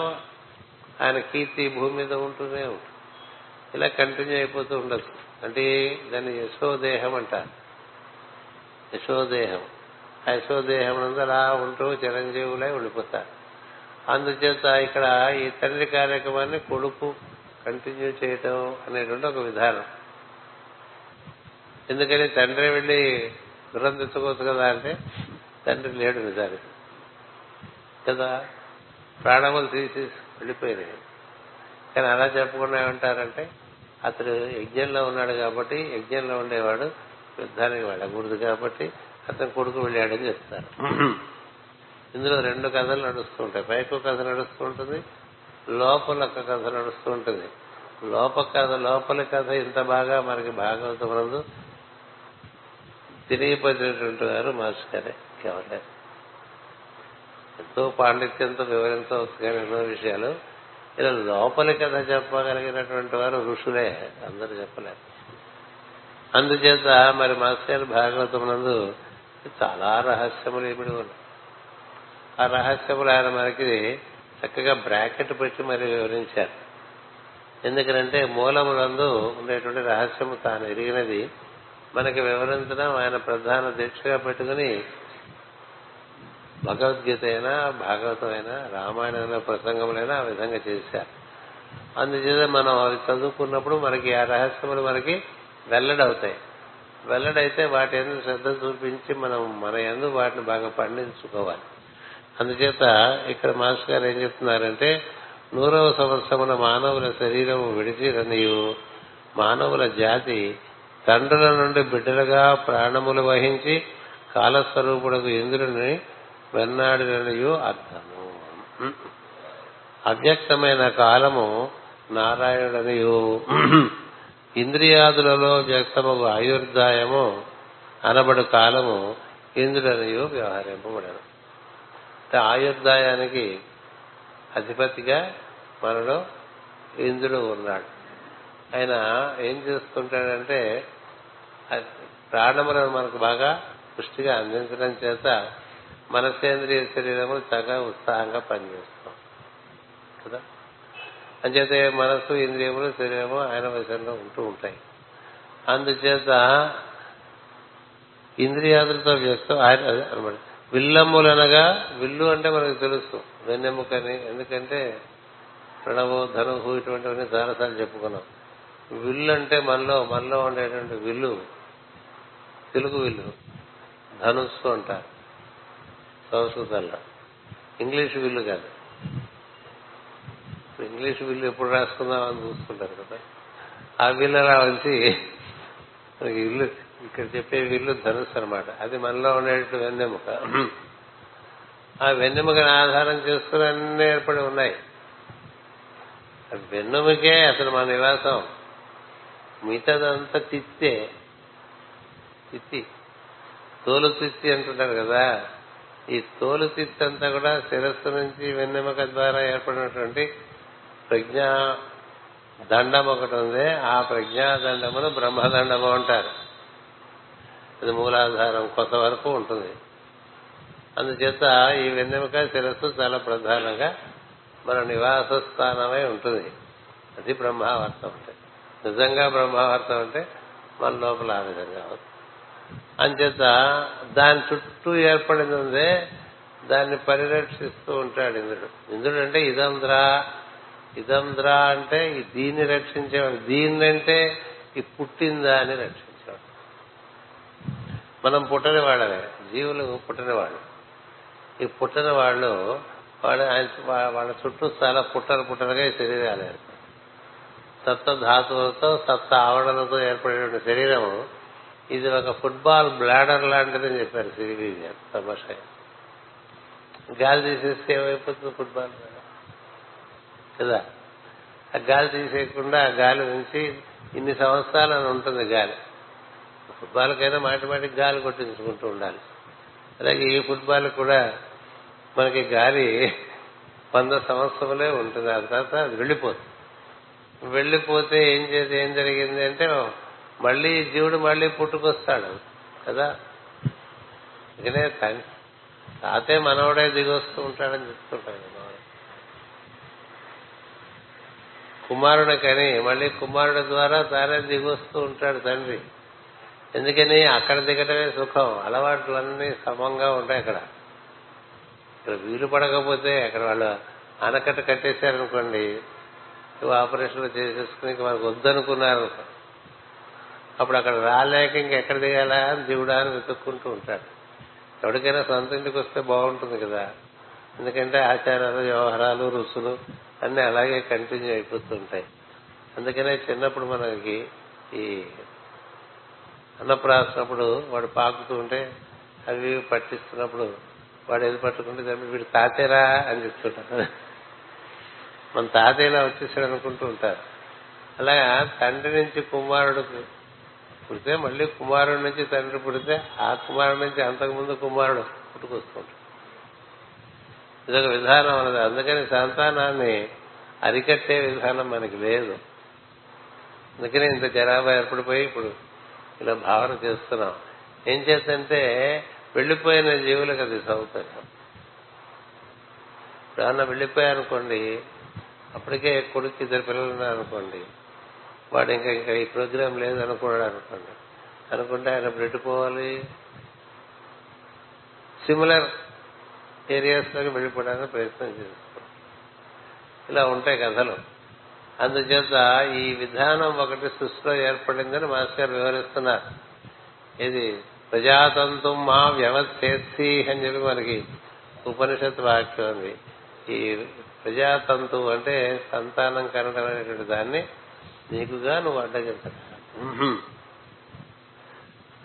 ఆయన కీర్తి భూమి మీద ఉంటూనే ఉంటుంది. ఇలా కంటిన్యూ అయిపోతూ ఉండదు. అంటే దాన్ని యశోదేహం అంటారు. యశోదేహం ఆ యశోదేహం అంతా అలా ఉంటూ చిరంజీవులై ఉండిపోతారు. అందుచేత ఇక్కడ ఈ తండ్రి కార్యక్రమాన్ని కొడుకు కంటిన్యూ చేయటం అనేటువంటి ఒక విధానం. ఎందుకని తండ్రి వెళ్ళి గుర్రం తెచ్చుకోవచ్చు కదా అంటే తండ్రి లేడు నిజానికి కదా, ప్రాణములు తీసి వెళ్ళిపోయినాయి. కానీ అలా చెప్పకుండా ఏమంటారంటే అతడు యజ్ఞంలో ఉన్నాడు కాబట్టి, యజ్ఞంలో ఉండేవాడు యుద్ధానికి వెళ్ళకూడదు కాబట్టి అతను కొడుకు వెళ్ళాడని చెప్తారు. ఇందులో రెండు కథలు నడుస్తూ ఉంటాయి. పైకో కథ నడుస్తూ ఉంటుంది, లోపల కథ నడుస్తూ ఉంటుంది. లోప కథ లోపల కథ ఇంత బాగా మనకి భాగవతం నందు తెలియపరిచినటువంటి వారు మాస్టర్ గారే కావాలి. ఎంతో పాండిత్యంతో వివరించవచ్చు, కానీ ఎన్నో విషయాలు ఇలా లోపలి కథ చెప్పగలిగినటువంటి వారు ఋషులే, అందరూ చెప్పలేరు. అందుచేత మరి మాస్టర్ గారి భాగవతమునందు చాలా రహస్యములు ఇమిడి ఉన్నాయి. ఆ రహస్యములు ఆయన మనకి చక్కగా బ్రాకెట్ పెట్టి మరి వివరించారు. ఎందుకంటే మూలములందు ఉండేటువంటి రహస్యము తాను ఎరిగినది మనకి వివరించడం ఆయన ప్రధాన దీక్షగా పెట్టుకుని భగవద్గీత అయినా భాగవతమైనా రామాయణమైన ప్రసంగములైనా ఆ విధంగా చేశారు. అందుచేత మనం అవి చదువుకున్నప్పుడు మనకి ఆ రహస్యములు మనకి వెల్లడవుతాయి. వెల్లడైతే వాటి ఎందుకు శ్రద్ధ చూపించి మనం మన ఎందుకు వాటిని బాగా పండించుకోవాలి. అందుచేత ఇక్కడ మాస్టర్ గారు ఏం చెప్తున్నారంటే, నూరవ సంవత్సరమున మానవుల శరీరము విడిచిన నీవు మానవుల జాతి తండ్రుల నుండి బిడ్డలుగా ప్రాణములు వహించి కాలస్వరూపుడకు ఇంద్రుని వెన్నాడిననియు అర్థము. అవ్యక్తమైన కాలము నారాయణుడనియు ఇంద్రియాదులలో వ్యక్తమగు ఆయుర్దాయము అనబడు కాలము ఇంద్రుడనియు వ్యవహరింపబడను. ఆయుర్దాయానికి అధిపతిగా మనలో ఇంద్రుడు ఉన్నాడు. ఆయన ఏం చేస్తుంటాడంటే ప్రాణములను మనకు బాగా పుష్టిగా అందించడం చేత మనసేంద్రియ శరీరము చక్కగా ఉత్సాహంగా పనిచేస్తాం కదా. అంచేతే మనసు ఇంద్రియములు శరీరము ఆయన వశంలో ఉంటూ ఉంటాయి. అందుచేత ఇంద్రియాదులతో వ్యక్తం ఆయన అనమాట. విల్లమ్ములనగా విల్లు అంటే మనకు తెలుసు, వెన్నెముకని. ఎందుకంటే ప్రణవు ధనువు ఇటువంటివన్నీ చాలాసార్లు చెప్పుకున్నాం. విల్లు అంటే మనలో మనలో ఉండేటువంటి విల్లు, తెలుగు విల్లు ధనుస్సు అంటారు సంస్కృతంలో, ఇంగ్లీష్ విల్లు కాదు. ఇంగ్లీష్ విల్లు ఎప్పుడు రాసుకుందామని చూసుకుంటారు కదా. ఆ విల్లు అలా వచ్చి ఇల్లు ఇక్కడ చెప్పే విల్లు ధనుస్సు అనమాట. అది మనలో ఉండేటువంటి వెన్నెముక. ఆ వెన్నెముకను ఆధారం చేసుకుని అన్ని ఏర్పడి ఉన్నాయి. వెన్నెముకే అసలు మన నివాసం. మిగతాదంతా తిత్తే, తిత్తి తోలు తిత్తి అంటుంటారు కదా. ఈ తోలు తిత్తి అంతా కూడా శిరస్సు నుంచి వెన్నెముక ద్వారా ఏర్పడినటువంటి ప్రజ్ఞా దండం ఒకటి ఉంది. ఆ ప్రజ్ఞాదండమును బ్రహ్మదండము అంటారు. అది మూలాధారం కొంత వరకు ఉంటుంది. అందుచేత ఈ వెన్నెముక శిరస్సు చాలా ప్రధానంగా మన నివాస స్థానమై ఉంటుంది. అది బ్రహ్మావర్తం. అంటే నిజంగా బ్రహ్మావర్తం అంటే మన లోపల ఆ విధంగా అవుతుంది. అంచేత దాని చుట్టూ ఏర్పడింది ఉందే దాన్ని పరిరక్షిస్తూ ఉంటాడు ఇంద్రుడు. ఇంద్రుడు అంటే ఇదంధ్రా. ఇదంధ్రా అంటే దీన్ని రక్షించేవాడు. దీన్నంటే ఈ పుట్టిందా అని రక్షించేవాడు. మనం పుట్టనివాడమే, జీవులు పుట్టనివాడు. ఈ పుట్టిన వాళ్ళు వాడు ఆయన వాళ్ళ చుట్టూ చాలా పుట్టలు పుట్టలుగా ఈ శరీరాలు సప్త ధాతువులతో సప్త ఆవరణలతో ఏర్పడేటువంటి శరీరము. ఇది ఒక ఫుట్బాల్ బ్లాడర్ లాంటిదని చెప్పారు సిరివి తమాషా. గాలి తీసేస్తే ఏమైపోతుంది ఫుట్బాల్ కదా. ఆ గాలి తీసేయకుండా ఆ గాలి నుంచి ఇన్ని సంవత్సరాలు అని ఉంటుంది గాలి. ఫుట్బాల్కైనా మాటి మాటికి గాలి కొట్టించుకుంటూ ఉండాలి. అలాగే ఈ ఫుట్బాల్ కూడా మనకి గాలి వంద సంవత్సరములే ఉంటుంది. ఆ తర్వాత అది వెళ్ళిపోతుంది. వెళ్ళిపోతే ఏం చేసి ఏం జరిగింది అంటే మళ్లీ జీవుడు మళ్లీ పుట్టుకొస్తాడు కదా. ఇకనే తాతే మనవడే దిగొస్తూ ఉంటాడని చెప్తుంటాడు. కుమారుడు కని మళ్లీ కుమారుడి ద్వారా తానే దిగొస్తూ ఉంటాడు తండ్రి. ఎందుకని అక్కడ దిగటమే సుఖం. అలవాట్లన్నీ సమంగా ఉంటాయి. అక్కడ ఇక్కడ వీలు పడకపోతే అక్కడ వాళ్ళు ఆనకట్ట కట్టేశారనుకోండి, ఆపరేషన్లు చేసేసుకుని మనకు వద్దనుకున్నారు, అప్పుడు అక్కడ రాలేక ఇంకెక్కడ దిగాలా అని దిగుడా అని వెతుక్కుంటూ ఉంటాడు. ఎవరికైనా సొంత ఇంటికి వస్తే బాగుంటుంది కదా. ఎందుకంటే ఆచారాలు వ్యవహారాలు రుసులు అన్ని అలాగే కంటిన్యూ అయిపోతుంటాయి. అందుకనే చిన్నప్పుడు మనకి ఈ అన్నప్రాసినప్పుడు వాడు పాకుతూ ఉంటే అవి పట్టిస్తున్నప్పుడు వాడు ఏది పట్టుకుంటే దాన్ని వీడు తాతేరా అని చెప్తుంటారు. మన తాతేలా వచ్చేసాడు అనుకుంటూ ఉంటారు. అలాగా తండ్రి నుంచి కుమారుడు పుడితే మళ్ళీ కుమారుడి నుంచి తండ్రి పుడితే ఆ కుమారుడి నుంచి అంతకుముందు కుమారుడు పుట్టుకొస్తుంటాడు. ఇదొక విధానం అనేది. అందుకని సంతానాన్ని అరికట్టే విధానం మనకి లేదు. అందుకని ఇంత జనాభా ఏర్పడిపోయి ఇప్పుడు ఇలా భావన చేస్తున్నాం. ఏం చేద్దంటే వెళ్లిపోయిన జీవులకు అది సౌకర్యం. ఇప్పుడు ఏమన్నా వెళ్ళిపోయారనుకోండి, అప్పటికే కొడుకు ఇద్దరు పిల్లలు ఉన్నారనుకోండి, వాడు ఇంకా ఇంకా ఈ ప్రోగ్రాం లేదు అనుకున్నాడు అనుకోండి అనుకుంటే ఆయన వెళ్ళిపోవాలి, సిమిలర్ ఏరియాస్లోకి వెళ్ళిపోవడానికి ప్రయత్నం చేస్తాం. ఇలా ఉంటాయి కథలు. అందుచేత ఈ విధానం ఒకటి సృష్టిలో ఏర్పడిందని మాస్టర్ వివరిస్తున్నారు. ఇది ప్రజాతంతు మా వ్యవస్థేసి అని చెప్పి మనకి ఉపనిషత్ వాక్యం ఉంది. ఈ ప్రజాతంతు అంటే సంతానం కనడం అనేటువంటి దాన్ని నీకుగా నువ్వు అడ్డగించడం,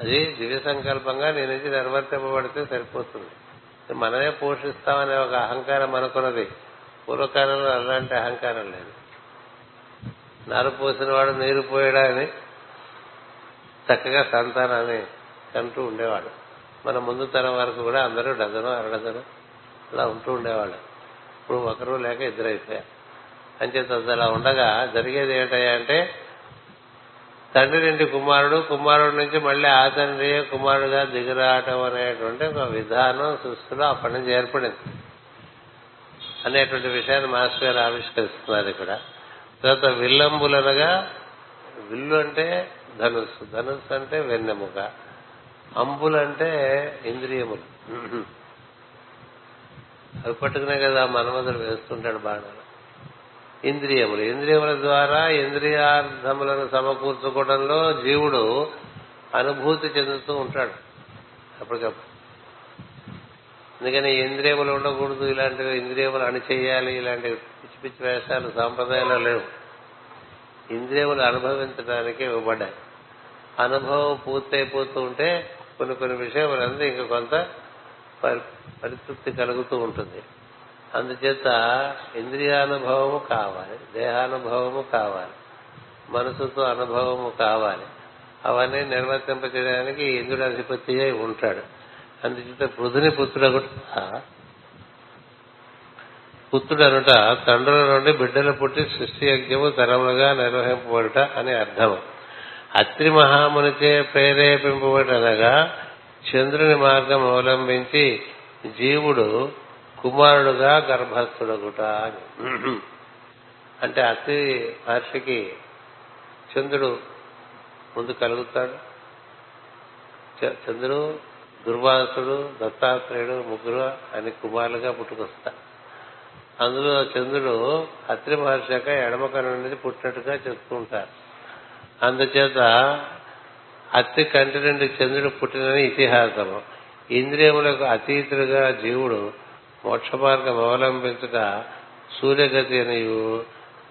అది దివ్య సంకల్పంగా నీ నుంచి నిర్వర్తింపబడితే సరిపోతుంది. మనమే పోషిస్తామనే ఒక అహంకారం అనుకున్నది. పూర్వకాలంలో అలాంటి అహంకారం లేదు. నారు పోసిన వాడు నీరు పోయడా అని చక్కగా సంతానాన్ని కంటూ ఉండేవాడు. మన ముందు తరం వరకు కూడా అందరూ డజను అరడజను అలా ఉంటూ ఉండేవాడు. ఇప్పుడు ఒకరు లేక ఇద్దరైపోయారు. అంచేత అలా ఉండగా జరిగేది ఏంటయ్యా అంటే తండ్రి నుండి కుమారుడు, కుమారుడి నుంచి మళ్ళీ ఆ తండ్రి కుమారుడుగా దిగిరావటం అనేటువంటి ఒక విధానం సృష్టిలో అప్పటి నుంచి ఏర్పడింది అనేటువంటి విషయాన్ని మాస్టర్ గారు ఆవిష్కరిస్తున్నారు ఇక్కడ. తర్వాత విల్లంబులనగా, విల్లు అంటే ధనుస్సు, ధనుస్సు అంటే వెన్నెముక, అంబులంటే ఇంద్రియములు, అవి పట్టుకునే కదా మన్మధుడు వేస్తుంటాడు బాణాలు. ఇంద్రియములు, ఇంద్రియముల ద్వారా ఇంద్రియార్థములను సమకూర్చుకోవడంలో జీవుడు అనుభూతి చెందుతూ ఉంటాడు అప్పటికప్పుడు. అందుకని ఇంద్రియములు ఉండకూడదు, ఇలాంటివి ఇంద్రియములు అణిచేయాలి, ఇలాంటి పిచ్చి పిచ్చి వేషాలు సాంప్రదాయాలు లేవు. ఇంద్రియములు అనుభవించడానికి ఇవ్వబడ్డాయి. అనుభవం పూర్తయిపోతూ ఉంటే కొన్ని కొన్ని విషయములంతా ఇంకా కొంత పరితృప్తి కలుగుతూ ఉంటుంది. అందుచేత ఇంద్రియానుభవము కావాలి, దేహానుభవము కావాలి, మనసుతో అనుభవము కావాలి. అవన్నీ నిర్వర్తింపచేయడానికి ఇంద్రుడు అధిపతి అయి ఉంటాడు. అందుచేత పృథుని పుత్రుడు పుత్రుడు అనుట తండ్రుల నుండి బిడ్డలు పుట్టి సృష్టి యజ్ఞము తరములుగా నిర్వహింపబడుట అని అర్థం. అత్రి మహామునిచే ప్రేరేపింపబడనగా చంద్రుని మార్గం అవలంబించి జీవుడు కుమారుడుగా గర్భస్థుడగుట అని. అంటే అతి మహర్షికి చంద్రుడు ముందు కలుగుతాడు. చంద్రుడు, దుర్వాసుడు, దత్తాత్రేయుడు ముగ్గురు అని కుమారులుగా పుట్టుకొస్తా. అందులో చంద్రుడు అత్రి మహర్షి యొక్క ఎడమ కన్ను నుండి పుట్టినట్టుగా చెప్తూ ఉంటారు. అందుచేత అత్రి కంటి నుండి చంద్రుడు పుట్టినని ఇతిహాసము. ఇంద్రియములకు అతీతుడుగా జీవుడు మోక్ష మార్గం అవలంబించుట సూర్యగతి అనియు,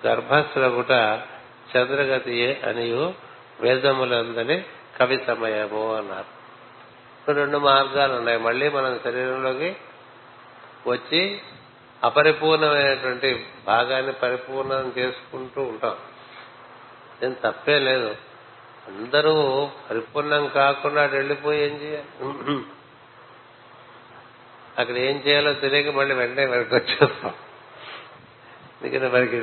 గర్భస్థులగుట చంద్రగతి అనియు వేదములందని కవి సమయము అన్నారు. రెండు మార్గాలు ఉన్నాయి. మళ్ళీ మనం శరీరంలోకి వచ్చి అపరిపూర్ణమైనటువంటి భాగాన్ని పరిపూర్ణం చేసుకుంటూ ఉంటాం. నేను తప్పే లేదు. అందరూ పరిపూర్ణం కాకుండా వెళ్ళిపోయి ఏం చేయాలి? అక్కడ ఏం చేయాలో తెలియక మళ్ళీ వెంటనే వెనక్కి వచ్చేస్తాం. ఎందుకంటే మనకి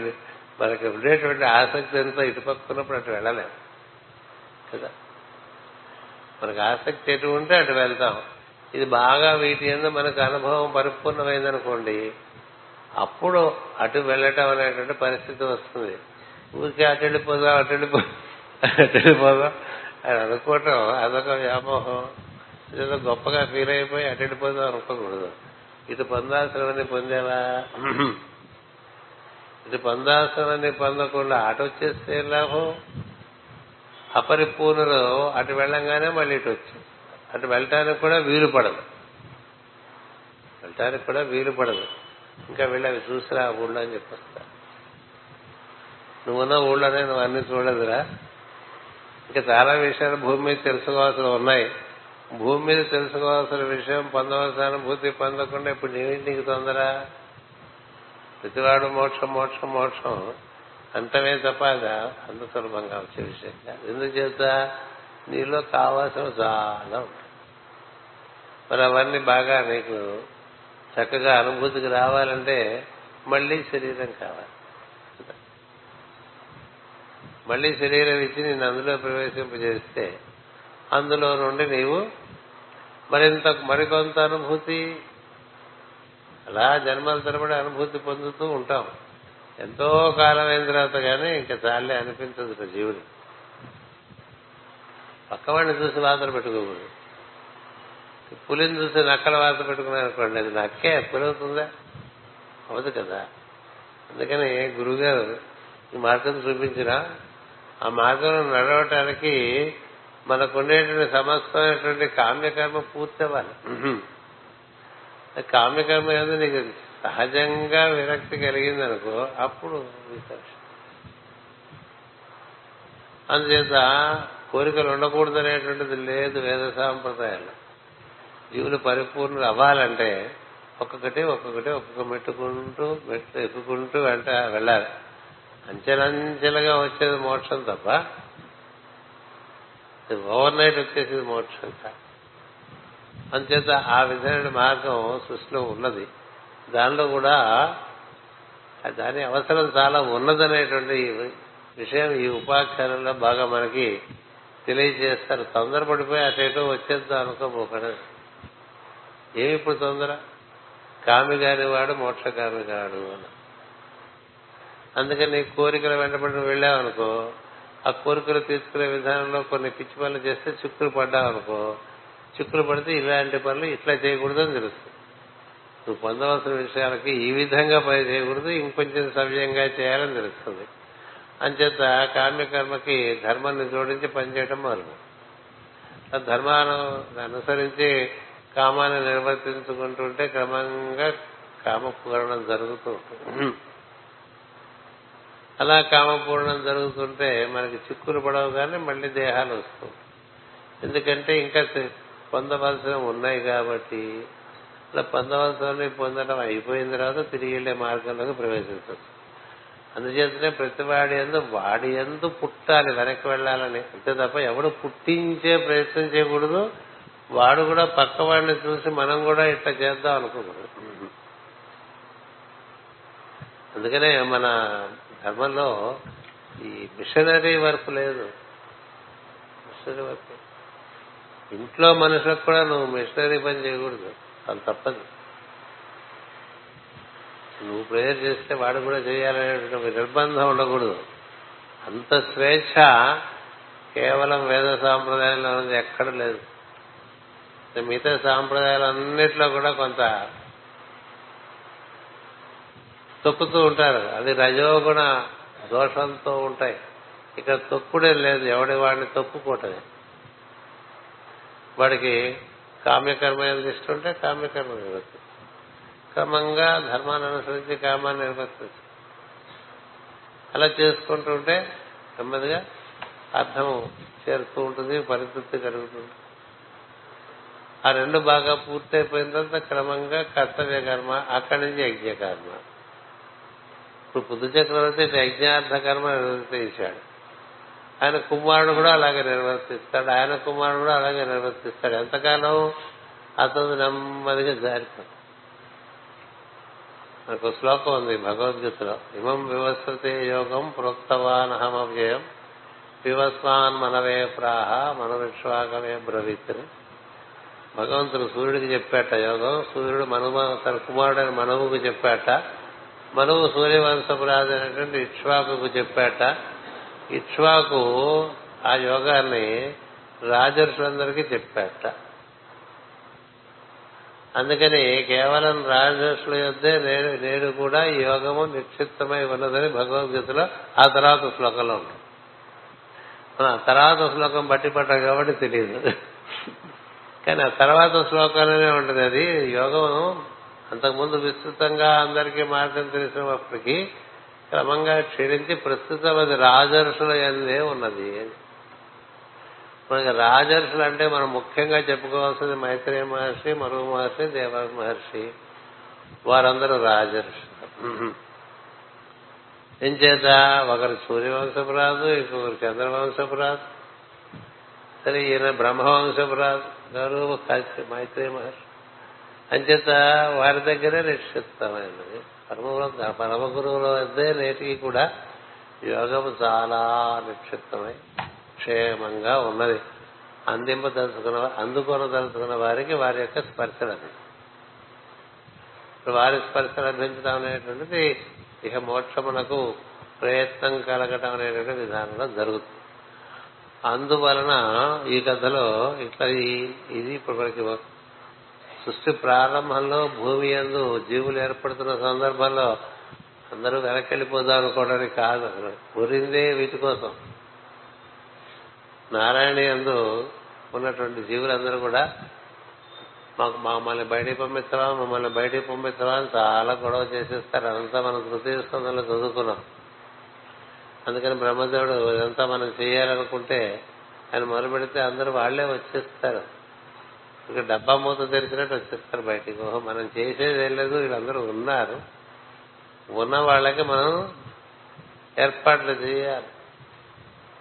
మనకి ఉండేటువంటి ఆసక్తి అంతా ఇటుపక్కున్నప్పుడు అటు వెళ్ళలేము కదా. మనకు ఆసక్తి ఎటు ఉంటే అటు వెళ్తాం. ఇది బాగా వీటి అందు మనకు అనుభవం పరిపూర్ణమైందనుకోండి, అప్పుడు అటు వెళ్ళటం అనేటువంటి పరిస్థితి వస్తుంది. ఊరికే అటు వెళ్ళిపోదాం అటు వెళ్ళిపో అటు వెళ్ళిపోదాం అని అనుకోవటం అదొక వ్యామోహం. ఏదో గొప్పగా ఫీల్ అయిపోయి అటు వెళ్ళిపోదాం అనుకోకూడదు. ఇటు పొందాల్సినవన్నీ పొందేలా, ఇటు పొందాల్సినవన్నీ పొందకుండా అటు వచ్చేస్తే లాభం. అపరిపూర్ణలో అటు వెళ్ళంగానే మళ్ళీ ఇటు వచ్చు. అటు వెళ్ళటానికి కూడా వీలు పడదు, వెళ్ళటానికి కూడా వీలు పడదు. ఇంకా వెళ్ళి అవి చూసిరా ఊళ్ళో అని చెప్పొస్తా. నువ్వున్న ఊళ్ళోనే నువ్వు అన్ని చూడదురా. ఇంకా చాలా విషయాలు భూమి మీద తెలుసుకోవాల్సిన ఉన్నాయి. భూమి మీద తెలుసుకోవాల్సిన విషయం, పొందవలసిన అనుభూతి పొందకుండా ఇప్పుడు నేనేంటి నీకు తొందర? ప్రతివాడు మోక్షం మోక్షం మోక్షం అంటమే తప్ప అది అంత సులభంగా వచ్చే విషయం కాదు. ఎందుచేత నీలో కావాల్సిన చాలా ఉంటాయి. మరి అవన్నీ బాగా నీకు చక్కగా అనుభూతికి రావాలంటే మళ్ళీ శరీరం కావాలి. మళ్ళీ శరీరం ఇచ్చి నేను అందులో ప్రవేశింపజేస్తే అందులో నుండి నీవు మరింత మరికొంత అనుభూతి, అలా జన్మల తరబడి అనుభూతి పొందుతూ ఉంటాం. ఎంతో కాలం అయిన తర్వాత కానీ ఇంకా చాలే అనిపించదు. జీవుడు పక్కవాడిని చూసి వాతలు పెట్టుకోకూడదు. పులిని చూసి నక్కల వాత పెట్టుకున్నాను అనుకోండి, అది నక్కే పులి అవుతుందా? అవదు కదా. అందుకని గురువుగారు ఈ మార్గం చూపించినా ఆ మార్గంలో నడవటానికి మనకుండేటువంటి సమస్తమైనటువంటి కామ్యకర్మ పూర్తి అవ్వాలి. కామ్యకర్మ అనేది నీకు సహజంగా విరక్తి కలిగిందనుకో అప్పుడు వికర్ష. అందుచేత కోరికలు ఉండకూడదు అనేటువంటిది లేదు వేద సాంప్రదాయాలు. జీవులు పరిపూర్ణులు అవ్వాలంటే ఒక్కొక్కటి ఒక్కొక్కటి ఒక్కొక్క మెట్టుకుంటూ మెట్లు ఎక్కుకుంటూ వెంట వెళ్ళాలి. అంచెలంచెలుగా వచ్చేది మోక్షం తప్ప ఓవర్ నైట్ వచ్చేసేది మోక్షం కాదు. అందుచేత ఆ విధమైన మార్గం సృష్టిలో ఉన్నది. దానిలో కూడా దాని అవసరం చాలా ఉన్నదనేటువంటి విషయం ఈ ఉపాఖ్యానంలో బాగా మనకి తెలియజేస్తారు. తొందరపడిపోయి అటేటో వచ్చేద్దాం అనుకోబోకనే ఏమి ఇప్పుడు తొందర, కామి కానివాడు మోక్షకామి కాడు అని. అందుకని నీ కోరికల వెంటబడి వెళ్ళావనుకో, ఆ కోరికలు తీసుకునే విధానంలో కొన్ని పిచ్చి పనులు చేస్తే చిక్కులు పడ్డావనుకో, చిక్కులు పడితే ఇలాంటి పనులు ఇట్లా చేయకూడదు అని తెలుస్తుంది. నువ్వు పొందవలసిన విషయాలకి ఈ విధంగా పని చేయకూడదు, ఇంకొంచెం సవ్యంగా చేయాలని తెలుస్తుంది. అంచేత కామ్యకర్మకి ధర్మాన్ని జోడించి పనిచేయడం మొదలు, ధర్మాను అనుసరించి కామాన్ని నిర్వర్తించుకుంటుంటే క్రమంగా కామపూరణం జరుగుతూ ఉంటుంది. అలా కామపూరణం జరుగుతుంటే మనకి చిక్కులు పడవగానే మళ్లీ దేహాలు వస్తాయి. ఎందుకంటే ఇంకా పొందవలసినవి ఉన్నాయి కాబట్టి. అలా పొందవలసినవి పొందడం అయిపోయిన తర్వాత తిరిగి వెళ్లే మార్గంలోకి ప్రవేశించవచ్చు. అందుచేతనే ప్రతివాడి యందు వాడి యందు పుట్టాలి వెనక్కి వెళ్ళాలని. అంతే తప్ప ఎవడు పుట్టించే ప్రయత్నం చేయకూడదు. వాడు కూడా పక్కవాడిని చూసి మనం కూడా ఇట్లా చేద్దాం అనుకోకూడదు. అందుకనే మన ధర్మంలో ఈ మిషనరీ వర్క్ లేదు. మిషనరీ వర్క్ ఇంట్లో మనుషులకు కూడా నువ్వు మిషనరీ పని చేయకూడదు, అది తప్పదు. నువ్వు ప్రేయర్ చేస్తే వాడు కూడా చేయాలనేటువంటి నిర్బంధం ఉండకూడదు. అంత స్వేచ్ఛ కేవలం వేద సాంప్రదాయంలో ఎక్కడ లేదు. మిగతా సాంప్రదాయాలన్నిట్లో కూడా కొంత తొక్కుతూ ఉంటారు, అది రజోగుణ దోషంతో ఉంటాయి. ఇక్కడ తొక్కుడే లేదు, ఎవడి వాడిని తొక్కుకోవటమే. వాడికి కామ్యకర్మ ఏది ఇష్టం ఉంటే కామ్యకర్మ నిర్వర్తించు, క్రమంగా ధర్మాన్ని అనుసరించి కామాన్ని నిర్వర్తించు. అలా చేసుకుంటూ ఉంటే నెమ్మదిగా అర్థం చేరుతూ ఉంటుంది, పరితృప్తి కలుగుతుంది. ఆ రెండు బాగా పూర్తయిపోయిన తర్వాత క్రమంగా కర్తవ్య కర్మ, అక్కడి నుంచి యజ్ఞ కర్మ. ఇప్పుడు పుదు చక్రవర్తి యజ్ఞార్థ కర్మ నిర్వర్తించాడు, ఆయన కుమారుడు కూడా అలాగే నిర్వర్తిస్తాడు, ఆయన కుమారుడు కూడా అలాగే నిర్వర్తిస్తాడు. ఎంతకాలం అతను నెమ్మదిగా జారిపోతుంది. మనకు శ్లోకం ఉంది భగవద్గీతలో, ఇమం వివస్వతే యోగం ప్రోక్తవాన్ అహమవ్యయం వివస్వాన్ మనవే ప్రాహ మనవిశ్వాగమే బ్రవీత్. భగవంతుడు సూర్యుడికి చెప్పాట యోగం, సూర్యుడు మనుమ తన కుమారుడైన మనువుకు చెప్పాట, మనువు సూర్యవంశపురాజు అయినటువంటి ఇక్ష్వాకు చెప్పాట, ఇక్ష్వాకు ఆ యోగాన్ని రాజర్షులందరికీ చెప్పాట. అందుకని కేవలం రాజర్షుల యొద్దే నేడు నేడు కూడా ఈ యోగము నిక్షిప్తమై ఉన్నదని భగవద్గీతలో ఆ తర్వాత శ్లోకంలో ఉంటుంది. మనం ఆ తర్వాత శ్లోకం బట్టి పట్టాం కాబట్టి తెలియదు, కానీ ఆ తర్వాత శ్లోకాలనే ఉంటుంది. అది యోగం అంతకుముందు విస్తృతంగా అందరికీ మార్గం తెలిసినప్పటికీ క్రమంగా క్షీణించి ప్రస్తుతం అది రాజర్షుల యందే ఉన్నది. మనకి రాజర్షులు అంటే మనం ముఖ్యంగా చెప్పుకోవాల్సింది మైత్రేయ మహర్షి, మరువు మహర్షి, దేవ మహర్షి, వారందరూ రాజర్షులు. ఎంచేత ఒకరు సూర్యవంశపురాజు, ఇంకొకరు చంద్రవంశపురాజు, కానీ ఈయన బ్రహ్మవంశపు రాజు గారు మైత్రేయ మహర్షి అంచేత వారి దగ్గరే రక్షిస్తామైనది. పరమ పరమ గురువుల వద్దే నేటికి కూడా యోగము చాలా నిక్షిప్తమై క్షేమంగా ఉన్నది. అందింపదలుచుకున్న అందుకోనదలుచుకున్న వారికి వారి యొక్క స్పర్శ లభించు వారి స్పర్శ లభించడం అనేటువంటిది ఇక మోక్షమునకు ప్రయత్నం కలగటం అనేటువంటి విధానంలో జరుగుతుంది. అందువలన ఈ కథలో ఇట్లా ఇది ఇప్పుడు మనకి సృష్టి ప్రారంభంలో భూమి యందు జీవులు ఏర్పడుతున్న సందర్భంలో అందరూ వెనకెళ్ళిపోదాం అనుకోవడానికి కాదు. అసలు గురిందే వీటి కోసం. నారాయణ యందు ఉన్నటువంటి జీవులందరూ కూడా మాకు మమ్మల్ని బయటికి పంపించవా మమ్మల్ని బయటికి పంపించవా అని చాలా గొడవ చేసేస్తారు. అదంతా మనం తృతీయ స్కంధంలో చదువుకున్నాం. అందుకని బ్రహ్మదేవుడు ఇదంతా మనం చేయాలనుకుంటే ఆయన మొదలుపెడితే అందరూ వాళ్లే వచ్చేస్తారు. ఇక డబ్బా మూత తెరిచినట్టు వచ్చేస్తారు బయటికి. ఓహో మనం చేసేది ఏం లేదు, వీళ్ళందరూ ఉన్నారు, ఉన్న వాళ్ళకి మనం ఏర్పాట్లు చేయాలి.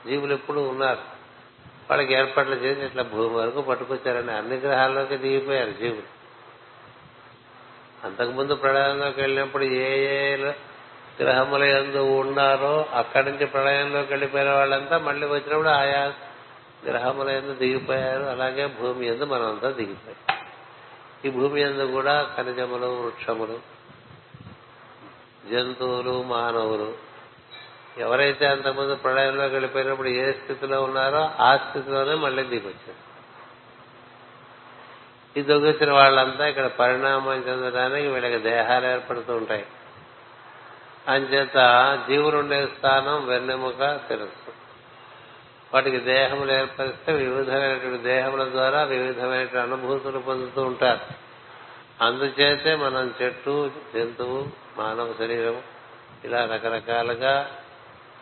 జీవులు ఎప్పుడు ఉన్నారు, వాళ్ళకి ఏర్పాట్లు చేసి ఇట్లా భూమి వరకు పట్టుకొచ్చారని అన్ని గ్రహాల్లోకి దిగిపోయారు జీవులు. అంతకుముందు ప్రళయంలోకి వెళ్ళినప్పుడు ఏ ఏ గ్రహముల యందు ఉన్నారో అక్కడి నుంచి ప్రళయంలోకి వెళ్ళిపోయిన వాళ్ళంతా మళ్ళీ వచ్చినప్పుడు ఆయా గ్రహముల యందు దిగిపోయారు. అలాగే భూమి యందు మనంతా దిగిపోయారు. ఈ భూమి యందు కూడా ఖనిజములు, వృక్షములు, జంతువులు, మానవులు ఎవరైతే అంతకుముందు ప్రళయంలోకి వెళ్ళిపోయినప్పుడు ఏ స్థితిలో ఉన్నారో ఆ స్థితిలోనే మళ్ళీ దిగొచ్చారు. ఈ దొరికిన వాళ్ళంతా ఇక్కడ పరిణామం చెందడానికి వీళ్ళకి దేహాలు ఏర్పడుతూ ఉంటాయి. అంచేత జీవులు ఉండే స్థానం వెన్నెముక తెలుసు. వాటికి దేహములు ఏర్పరిస్తే వివిధమైనటువంటి దేహముల ద్వారా వివిధమైన అనుభూతులు పొందుతూ ఉంటారు. అందుచేతే మనం చెట్టు, జంతువు, మానవ శరీరం ఇలా రకరకాలుగా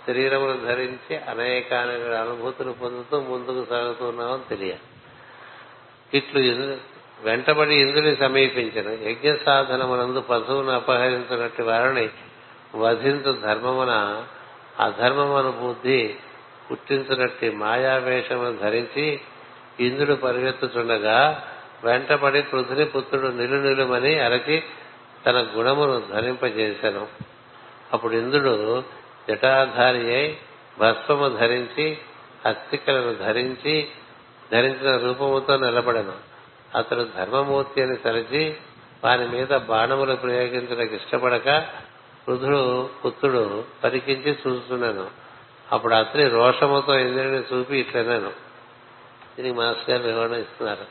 శరీరములు ధరించి అనేక అనుభూతులు పొందుతూ ముందుకు సాగుతున్నామని తెలియాలి. ఇట్లు వెంటబడి ఇంద్రుని సమీపించిన యజ్ఞ సాధనమునందు పశువును అపహరించినట్టు వారిని వధించు ధర్మమున అధర్మమును బుద్ధి పుట్టించినట్టు మాయావేషమును ధరించి ఇంద్రుడు పరిగెత్తుచుండగా వెంటబడి పృథుని పుత్రుడు నిలు నిలుమని అరచి తన గుణమును ధరింపజేశాను. అప్పుడు ఇంద్రుడు జటాధారి అయి భస్వము ధరించి అస్థికలను ధరించి ధరించిన రూపముతో నిలబడను. అతడు ధర్మమూర్తి అని తలచి వారి మీద బాణములు ప్రయోగించడానికి ఇష్టపడక పృథుడు పుత్రుడు పరికించి చూస్తున్నాను. అప్పుడు అత్రి రోషముతో ఇంద్రుడిని చూపి ఇట్లన్నాను. దీనికి మాస్టర్ గారు వివరణ ఇస్తున్నారు.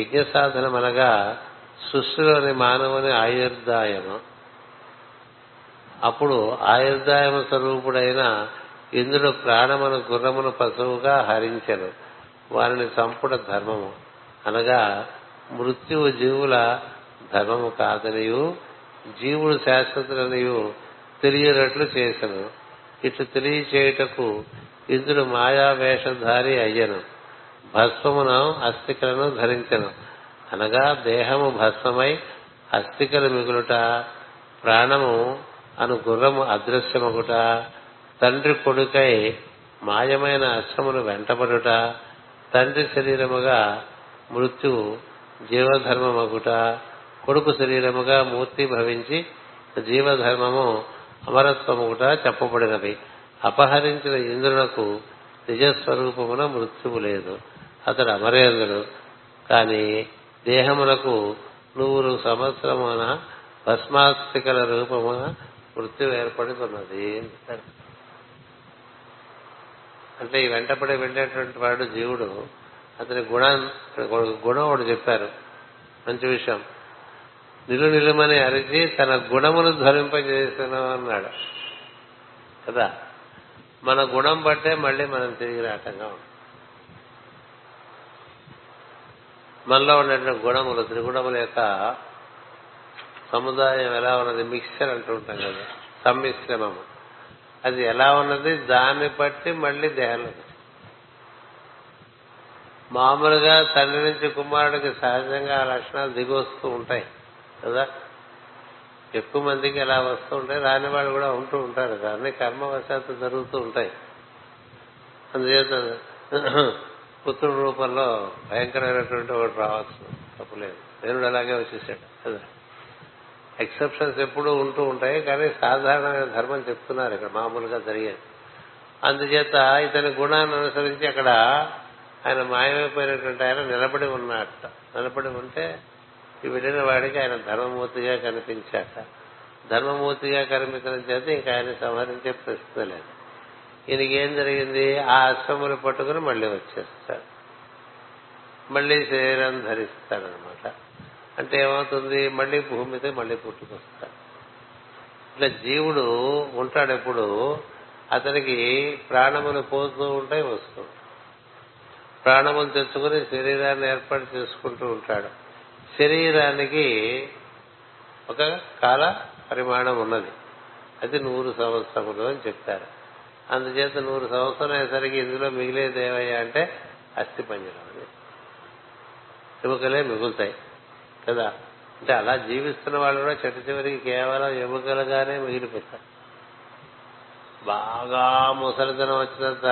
యజ్ఞ సాధనం అనగా సృష్టిలోని మానవుని ఆయుర్దాయము. అప్పుడు ఆయుర్దాయము స్వరూపుడైన ఇంద్రుడు ప్రాణమును గుర్రమును పశువుగా హరించెను. వారిని సంపుట ధర్మము అనగా మృత్యువు జీవుల ధర్మము కాదనియు జీవుడు శాశ్వతులనియు తెలియనట్లు చేసెను. ఇట్లు తెలియచేయుటకు ఇంద్రుడు మాయావేషధారి అయ్యను. భస్వమును అస్థికలను ధరించెను అనగా దేహము భస్మమై అస్థికలు మిగులుట, ప్రాణము అను గుర్రము అదృశ్యమగుట, తండ్రి కొడుకై మాయమైన అశ్రమును వెంటబడుట, తండ్రి శరీరముగా మృత్యువు జీవధర్మమగుట, కొడుకు శరీరముగా మూర్తి భవించి జీవధర్మము అమరత్వముగుట చెప్పబడినవి. అపహరించిన ఇంద్రునకు నిజస్వరూపమున మృత్యువు లేదు, అతడు అమరేంద్రుడు. కాని దేహమునకు నూరు సంవత్సరమున భస్మాస్తికల రూపమున మృత్యు ఏర్పడుతున్నది. అంటే ఈ వెంటపడి వెళ్ళేటువంటి వాడు జీవుడు, అతని గుణం గుణం ఒకటి చెప్పారు, మంచి విషయం. నిలు నిలుమని అరిచి తన గుణమును ధ్వరింపజేసిన అన్నాడు కదా. మన గుణం బట్టే మళ్ళీ మనం తిరిగి రాటంగా ఉంటాం. మనలో ఉన్నటువంటి గుణములు, త్రిగుణముల యొక్క సముదాయం ఎలా ఉన్నది, మిక్స్చర్ అంటూ ఉంటాం కదా, సమ్మిశ్రమము. అది ఎలా ఉన్నది దాన్ని బట్టి మళ్ళీ దేహంలో మామూలుగా తండ్రి నుంచి కుమారుడికి సహజంగా ఆ లక్షణాలు దిగి వస్తూ ఉంటాయి కదా. ఎక్కువ మందికి ఎలా వస్తూ ఉంటాయి, రాని వాళ్ళు కూడా ఉంటూ ఉంటారు. అన్ని కర్మవశాత్తు జరుగుతూ ఉంటాయి. అందుచేత పుత్రుడి రూపంలో భయంకరమైనటువంటి ఒకటి రావచ్చు, తప్పులేదు. దేవుడు అలాగే వచ్చేసాడు కదా. ఎక్సెప్షన్స్ ఎప్పుడూ ఉంటూ ఉంటాయి, కానీ సాధారణమైన ధర్మం చెప్తున్నారు ఇక్కడ మామూలుగా జరిగేది. అందుచేత ఇతని గుణాన్ని అనుసరించి అక్కడ ఆయన మాయమైపోయినటువంటి ఆయన నిలబడి ఉన్నట్ట. నిలబడి ఉంటే ఈ వెళ్ళిన వాడికి ఆయన ధర్మమూర్తిగా కనిపించాట. ధర్మమూర్తిగా కనిపించడం చేత ఇంకా ఆయన సంహరించే ప్రశ్న లేదు. ఈయనకేం జరిగింది? ఆ అశ్వములు పట్టుకుని మళ్ళీ వచ్చేస్తాడు, మళ్ళీ శరీరం ధరిస్తాడనమాట. అంటే ఏమవుతుంది? మళ్ళీ భూమి మీద మళ్ళీ పుట్టుకొస్తాడు. ఇట్లా జీవుడు ఉంటాడు ఎప్పుడు, అతనికి ప్రాణములు పోతూ ఉంటాయి, వస్తూ ఉంటాయి. ప్రాణములు తెచ్చుకుని శరీరాన్ని ఏర్పాటు చేసుకుంటూ ఉంటాడు. శరీరానికి ఒక కాల పరిమాణం ఉన్నది, అది నూరు సంవత్సరములు అని చెప్తారు. అందుచేత నూరు సంవత్సరం అయ్యేసరికి ఇందులో మిగిలేది ఏమయ్యా అంటే అస్థి పంజరం అని, ఎముకలే మిగులుతాయి కదా. అంటే అలా జీవిస్తున్న వాళ్ళు కూడా చెట్టు చివరికి కేవలం ఎముకలుగానే మిగిలిపోతారు. బాగా ముసలితనం వచ్చినంత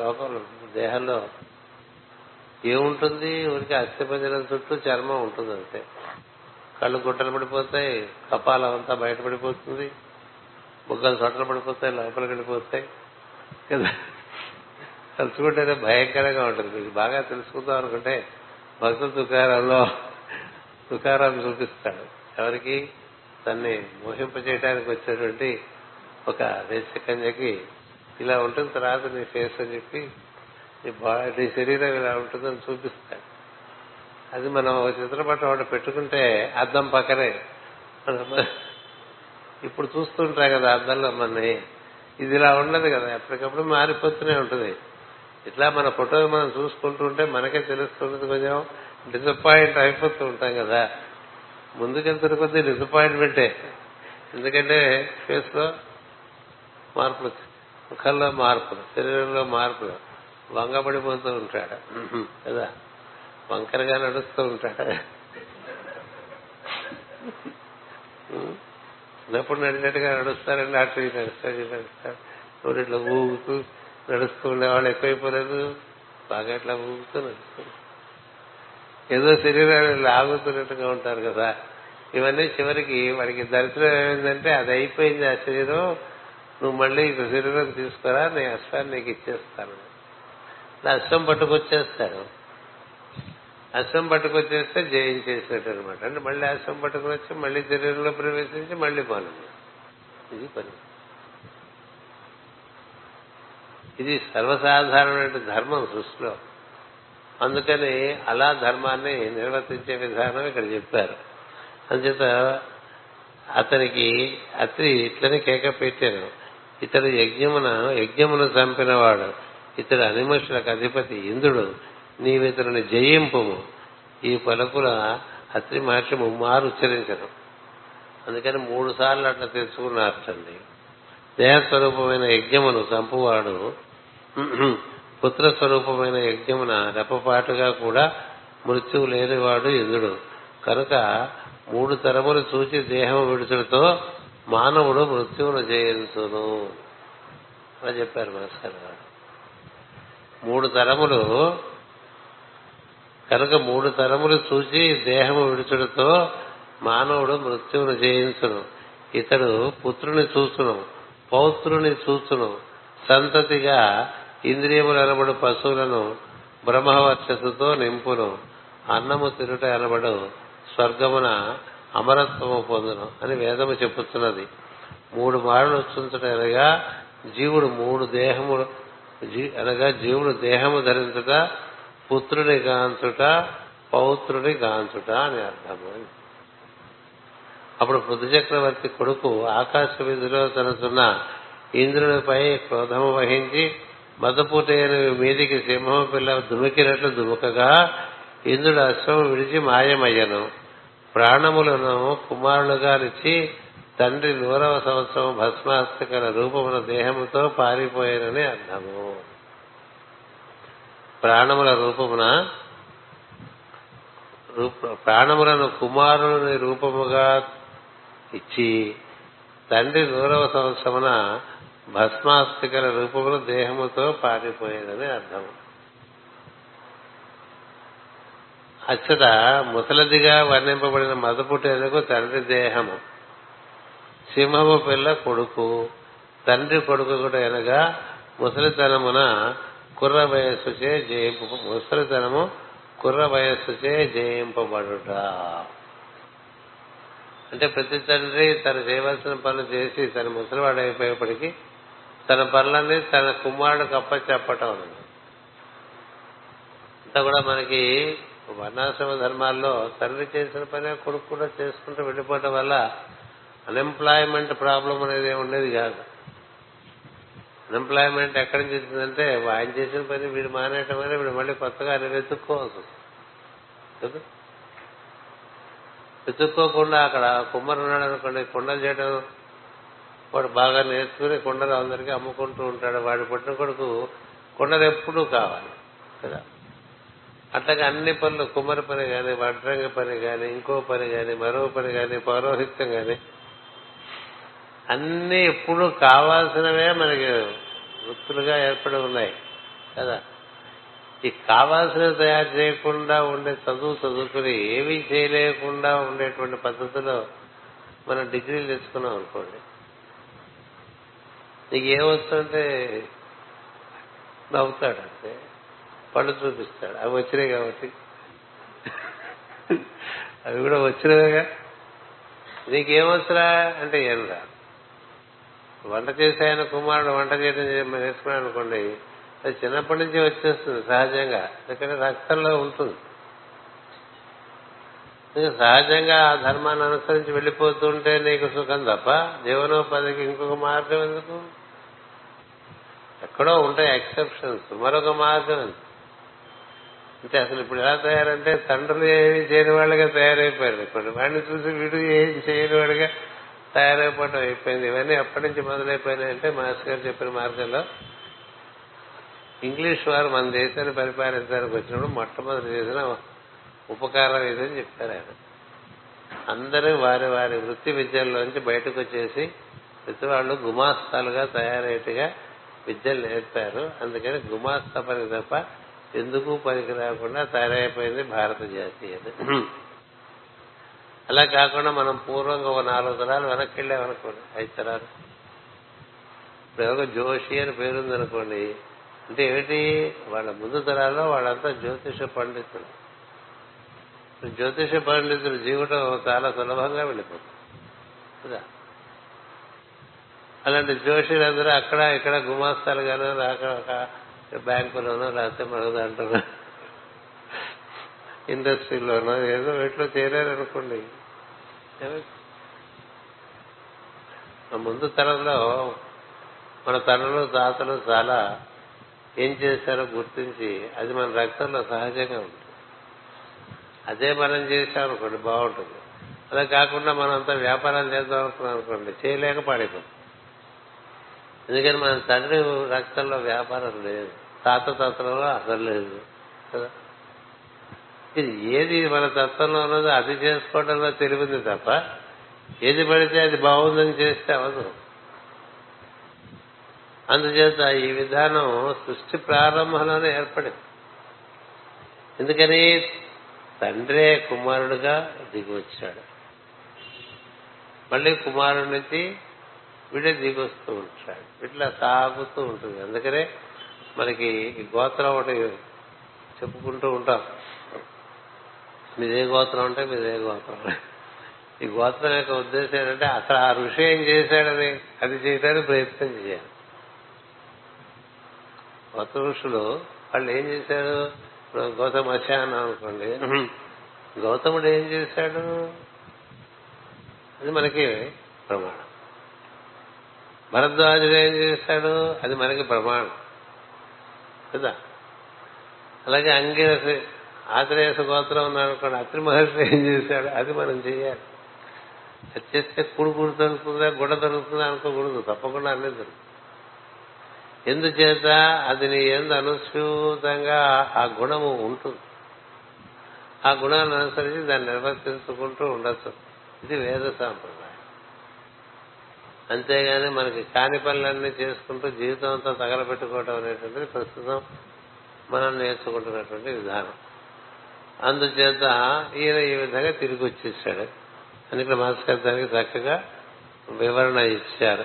లోపల దేహంలో ఏముంటుంది? ఊరికి అస్థిపంజరం చుట్టూ చర్మం ఉంటుంది అంతే. కళ్ళు గుట్టలు పడిపోతాయి, కపాలం అంతా బయటపడిపోతుంది, బుగ్గలు సొట్టలు పడిపోతాయి, లోపలికి వెళ్ళిపోతాయి కదా. తలుచుకుంటేనే భయంకరంగా ఉంటుంది. మీకు బాగా తెలుసుకుందాం అనుకుంటే భక్తుల తుకారంలో తుకారాన్ని చూపిస్తాడు. ఎవరికి? తన్ని మోహింపచేయడానికి వచ్చేటువంటి ఒక వేసకంజకి ఇలా ఉంటుంది తర్వాత నీ ఫేస్ అని చెప్పి నీ బాడీ నీ శరీరం ఇలా ఉంటుందని చూపిస్తాడు. అది మనం ఒక చిత్రపటం ఒకటి పెట్టుకుంటే అద్దం పక్కనే ఇప్పుడు చూస్తుంటాం కదా అద్దంలో మనని, ఇది ఇలా ఉండదు కదా, ఎప్పటికప్పుడు మారిపోతూనే ఉంటుంది. ఇట్లా మన ఫోటో మనం చూసుకుంటూ ఉంటే మనకే తెలుస్తుంటుంది, కొంచెం డిసప్పాయింట్ అయిపోతూ ఉంటాం కదా. ముందుకెళ్తున్న కొద్దీ డిసప్పాయింట్మెంటే, ఎందుకంటే ఫేస్ లో మార్పులు, ముఖంలో మార్పులు, శరీరంలో మార్పులు, వంగబడిపోతూ ఉంటాడు కదా, వంకరగా నడుస్తూ ఉంటాడు. చిన్నప్పుడు నడిచినట్టుగా నడుస్తారండి, అటు నడుస్తాడు నడుస్తాడు ఇప్పుడు ఇట్లా ఊగుతూ నడుస్తూ ఉండేవాళ్ళు ఎక్కువైపోలేదు, బాగా ఇట్లా ఊగుతూ నడుస్తుంది, ఏదో శరీరాన్ని లాగుతున్నట్టుగా ఉంటారు కదా. ఇవన్నీ చివరికి వాడికి దరిద్రం ఏమైందంటే అది అయిపోయింది, ఆ శరీరం నువ్వు మళ్ళీ శరీరం తీసుకురా, నీ అశ్వాన్ని నీకు ఇచ్చేస్తాను. అశ్వం పట్టుకొచ్చేస్తాడు. అశ్వం పట్టుకొచ్చేస్తే జయించేసినట్టు అనమాట. అంటే మళ్ళీ అశ్వం పట్టుకుని వచ్చి మళ్ళీ శరీరంలో ప్రవేశించి మళ్ళీ పాల్గొంది. ఇది పని. ఇది సర్వసాధారణమైన ధర్మం సృష్టిలో. అందుకని అలా ధర్మాన్ని నిర్వర్తించే విధానం ఇక్కడ చెప్పారు. అందుచేత అతనికి అత్రి ఇట్లనే కేక పెట్టాను, ఇతడు యజ్ఞమున యజ్ఞమును చంపినవాడు, ఇతడు అనిమషులకు అధిపతి ఇంద్రుడు, నీవితరుని జయింపుము. ఈ పలుకుల అత్రి మహర్షి ముమ్మారు ఉచ్చరించను. అందుకని మూడు సార్లు అట్లా తెలుసుకున్నారటండి. దేహస్వరూపమైన యజ్ఞమును చంపువాడు పుత్రస్వరూపమైన యజ్ఞమున రెప్పపాటుగా కూడా మృత్యువు లేనివాడు ఇంద్రుడు. కనుక మూడు తరములు చూచి దేహము విడుచుడితో మానవుడు మృత్యువును జయించును అని చెప్పారు మాస్టర్ గారు. మూడు తరములు కనుక మూడు తరములు చూచి దేహము విడుచుడితో మానవుడు మృత్యువును జయించును. ఇతడు పుత్రుని చూచును, పౌత్రుని చూచును, సంతతిగా ఇంద్రియములు అనబడు పశువులను బ్రహ్మవర్చస్సుతో నింపును, అన్నము తిరుట అనబడు స్వర్గమున అమరత్వము పొందును అని వేదము చెప్పుతున్నది. మూడు మారులు వచ్చుంచడం అనగా జీవుడు మూడు దేహములు అనగా జీవుడు దేహము ధరించుట, పుత్రుని గాంచుట, పౌత్రుని గాంచుట అని అర్థము. అప్పుడు పృథు చక్రవర్తి కొడుకు ఆకాశ విధిలో తనకున్న ఇంద్రునిపై క్రోధము వహించి మదపూటైన మీదికి సింహము పిల్ల దుమికినట్లు దుముకగా ఇంద్రుడు అశ్వము విడిచి మాయమయ్యను. ప్రాణములను కుమారులుగా నిచ్చి తండ్రి నూరవ సంవత్సరం భస్మాస్తికల రూపమున దేహముతో పారిపోయానని అర్థము. ప్రాణముల రూపమున ప్రాణములను కుమారుని రూపముగా ఇచ్చి తండ్రి నూరవ సంవత్సరమున భస్మాస్తికల రూపమున దేహముతో పారిపోయేదని అర్థము. అచ్చట ముసలదిగా వర్ణింపబడిన మద పుట్టేందుకు తండ్రి దేహము, సింహము పిల్ల కొడుకు, తండ్రి కొడుకు కూడా అనగా ముసలితనమున కుర్ర వయస్సుచే జయింపు ముసలితనము కుర్ర వయస్సుచే జయింపబడుట అంటే ప్రతి తండ్రి తను చేయవలసిన పనులు చేసి తన ముసలివాడు అయిపోయేప్పటికీ తన పనులన్నీ తన కుమారుడికి అప్పచెప్పటం అన్నది. అంతా కూడా మనకి వర్ణాశ్రమ ధర్మాల్లో తండ్రి చేసిన పనే కొడుకు కూడా చేసుకుంటూ వెళ్ళిపోవటం వల్ల అన్ఎంప్లాయ్మెంట్ ప్రాబ్లం అనేది ఉండేది కాదు. అన్ఎంప్లాయ్మెంట్ ఎక్కడి నుంచి వచ్చిందంటే ఆయన చేసిన పని వీడు మానేయటం వల్ల వీడు మళ్ళీ కొత్తగా ఆయన వెతుక్కోవాల్సి వస్తుంది. వెతుక్కోకుండా అక్కడ కుమ్మరి ఉన్నాడు అనుకోండి, కుండలు చేయడం వాడు బాగా నేర్చుకుని కుండలు అందరికీ అమ్ముకుంటూ ఉంటాడు. వాడి పుట్టిన కొడుకు కుండలు ఎప్పుడూ కావాలి కదా. అట్లాగే అన్ని పనులు, కుమ్మరి పని కానీ, వడ్రంగ పని కానీ, ఇంకో పని కానీ, మరో పని కానీ, పౌరోహిత్యం కానీ, అన్ని ఎప్పుడు కావాల్సినవే మనకి వృత్తులుగా ఏర్పడి ఉన్నాయి కదా. ఈ కావాల్సినవి తయారు చేయకుండా ఉండే చదువు చదువుకుని ఏమీ చేయలేకుండా ఉండేటువంటి పద్ధతిలో మనం డిగ్రీలు తెచ్చుకున్నాం అనుకోండి. నీకు ఏమొస్తుంటే నవ్వుతాడంటే పళ్ళు చూపిస్తాడు, అవి వచ్చినాయి కాబట్టి అవి కూడా వచ్చినవేగా. నీకేమొచ్చరా అంటే ఏం రా. వంట చేసే ఆయన కుమారుడు వంట చేయడం నేర్చుకున్నాడు అనుకోండి, అది చిన్నప్పటి నుంచి వచ్చేస్తుంది సహజంగా, ఎందుకంటే రక్తంలో ఉంటుంది. నీకు సహజంగా ఆ ధర్మాన్ని అనుసరించి వెళ్ళిపోతుంటే నీకు సుఖం తప్ప జీవనోపాధికి ఇంకొక మార్గం ఎందుకు? ఎక్కడో ఉంటాయి ఎక్సెప్షన్స్, మరొక మార్గం ఎందుకు? అంటే అసలు ఇప్పుడు ఎలా తయారంటే తండ్రులు ఏమి చేయని వాళ్ళుగా తయారైపోయారు. కొన్ని వాడిని చూసి వీడు ఏం చేయని వాడిగా తయారైపోవడం అయిపోయింది. ఇవన్నీ ఎప్పటి నుంచి మొదలైపోయినాయంటే మాస్టర్ గారు చెప్పిన మార్గంలో ఇంగ్లీష్ వారు మన దేశాన్ని పరిపాలించడానికి వచ్చినప్పుడు మొట్టమొదటి చేసిన ఉపకారం ఇదని చెప్పారు ఆయన. అందరూ వారి వారి వృత్తి విద్యల్లోంచి బయటకు వచ్చేసి ప్రతి వాళ్ళు గుమాస్తాలుగా తయారయ్యేట్టుగా విద్యలు నేర్పారు. అందుకని గుమాస్తా పనికి తప్ప ఎందుకు పనికి రాకుండా తయారైపోయింది భారత జాతి అని. అలా కాకుండా మనం పూర్వంగా ఒక నాలుగు తరాలు వెనక్కి వెళ్ళామనుకోండి, ఐదు తరాలు. ఇప్పుడు ఎవరికి జోషి అని పేరుందనుకోండి, అంటే ఏమిటి వాళ్ళ ముందు తరాల్లో వాళ్ళంతా జ్యోతిష పండితులు. జ్యోతిష పండితుల జీవితం చాలా సులభంగా వెళ్ళిపోతుంది కదా. అలాంటి జోషులందరూ అక్కడ ఇక్కడ గుమాస్తాలుగానో లేక బ్యాంకులోనో లేకపోతే మరో దాంట్లోనో ఇండస్ట్రీలోనో ఏదో వీటిలో చేరారనుకోండి. ఆ ముందు తరంలో మన తనలు తాతలు చాలా ఏం చేశారో గుర్తించి అది మన రక్తంలో సహజంగా ఉంటుంది. అదే మనం చేశామనుకోండి బాగుంటుంది. అలా కాకుండా మనంతా వ్యాపారాలు చేద్దాం అనుకున్నాం అనుకోండి, చేయలేక పాడైపోతుంది. ఎందుకని మన తండ్రి రక్తంలో వ్యాపారం లేదు, తాత తత్వంలో అసలు లేదు కదా. ఇది ఏది మన తత్వంలో ఉన్నదో అది చేసుకోవడంలో తెలివింది తప్ప ఏది పడితే అది బాగుందని చేస్తే అవదు. అందుచేత ఈ విధానం సృష్టి ప్రారంభంలోనే ఏర్పడింది. ఎందుకని తండ్రే కుమారుడుగా దిగి వచ్చాడు, మళ్ళీ కుమారుడి నుంచి వీడే దిగొస్తూ ఉంటాడు. ఇట్లా సాగుతూ ఉంటుంది. అందుకనే మనకి గోత్రం ఒకటి చెప్పుకుంటూ ఉంటాం, మీదే గోత్రం అంటే మీదే గోత్రం. ఈ గోత్రం యొక్క ఉద్దేశం ఏంటంటే అసలు ఆ ఋషి ఏం చేశాడని అది చేయడానికి ప్రయత్నం చేయాలి. గోత్ర ఋషులు వాళ్ళు ఏం చేశాడు, గౌతమ అశానం అనుకోండి, గౌతముడు ఏం చేశాడు అది మనకి ప్రమాణం. భరద్వాజుడు ఏం చేశాడు అది మనకి ప్రమాణం కదా. అలాగే అంగిరసు ఆంగిరసు గోత్రం ఉన్నారనుకోండి, అత్రి మహర్షి ఏం చేశాడు అది మనం చేయాలి. అది చేస్తే కూడు కూడు దొరుకుతుందా గుడ దొరుకుతుందా అనుకోకూడదు, తప్పకుండా అన్నీ దొరుకుతుంది. ఎందుచేత అది నీ ఎందు అనుసూతంగా ఆ గుణము ఉంటుంది. ఆ గుణాన్ని అనుసరించి దాన్ని నిర్వర్తించుకుంటూ ఉండొచ్చు. ఇది వేద సాంప్రదాయం. అంతేగాని మనకి కాని పనులన్నీ చేసుకుంటూ జీవితం అంతా తగలబెట్టుకోవడం అనేటువంటిది ప్రస్తుతం మనం నేర్చుకుంటున్నటువంటి విధానం. అందుచేత ఈయన ఈ విధంగా తిరిగి వచ్చేసాడు అని ఇక్కడ మాస్కర్దానికి చక్కగా వివరణ ఇచ్చారు.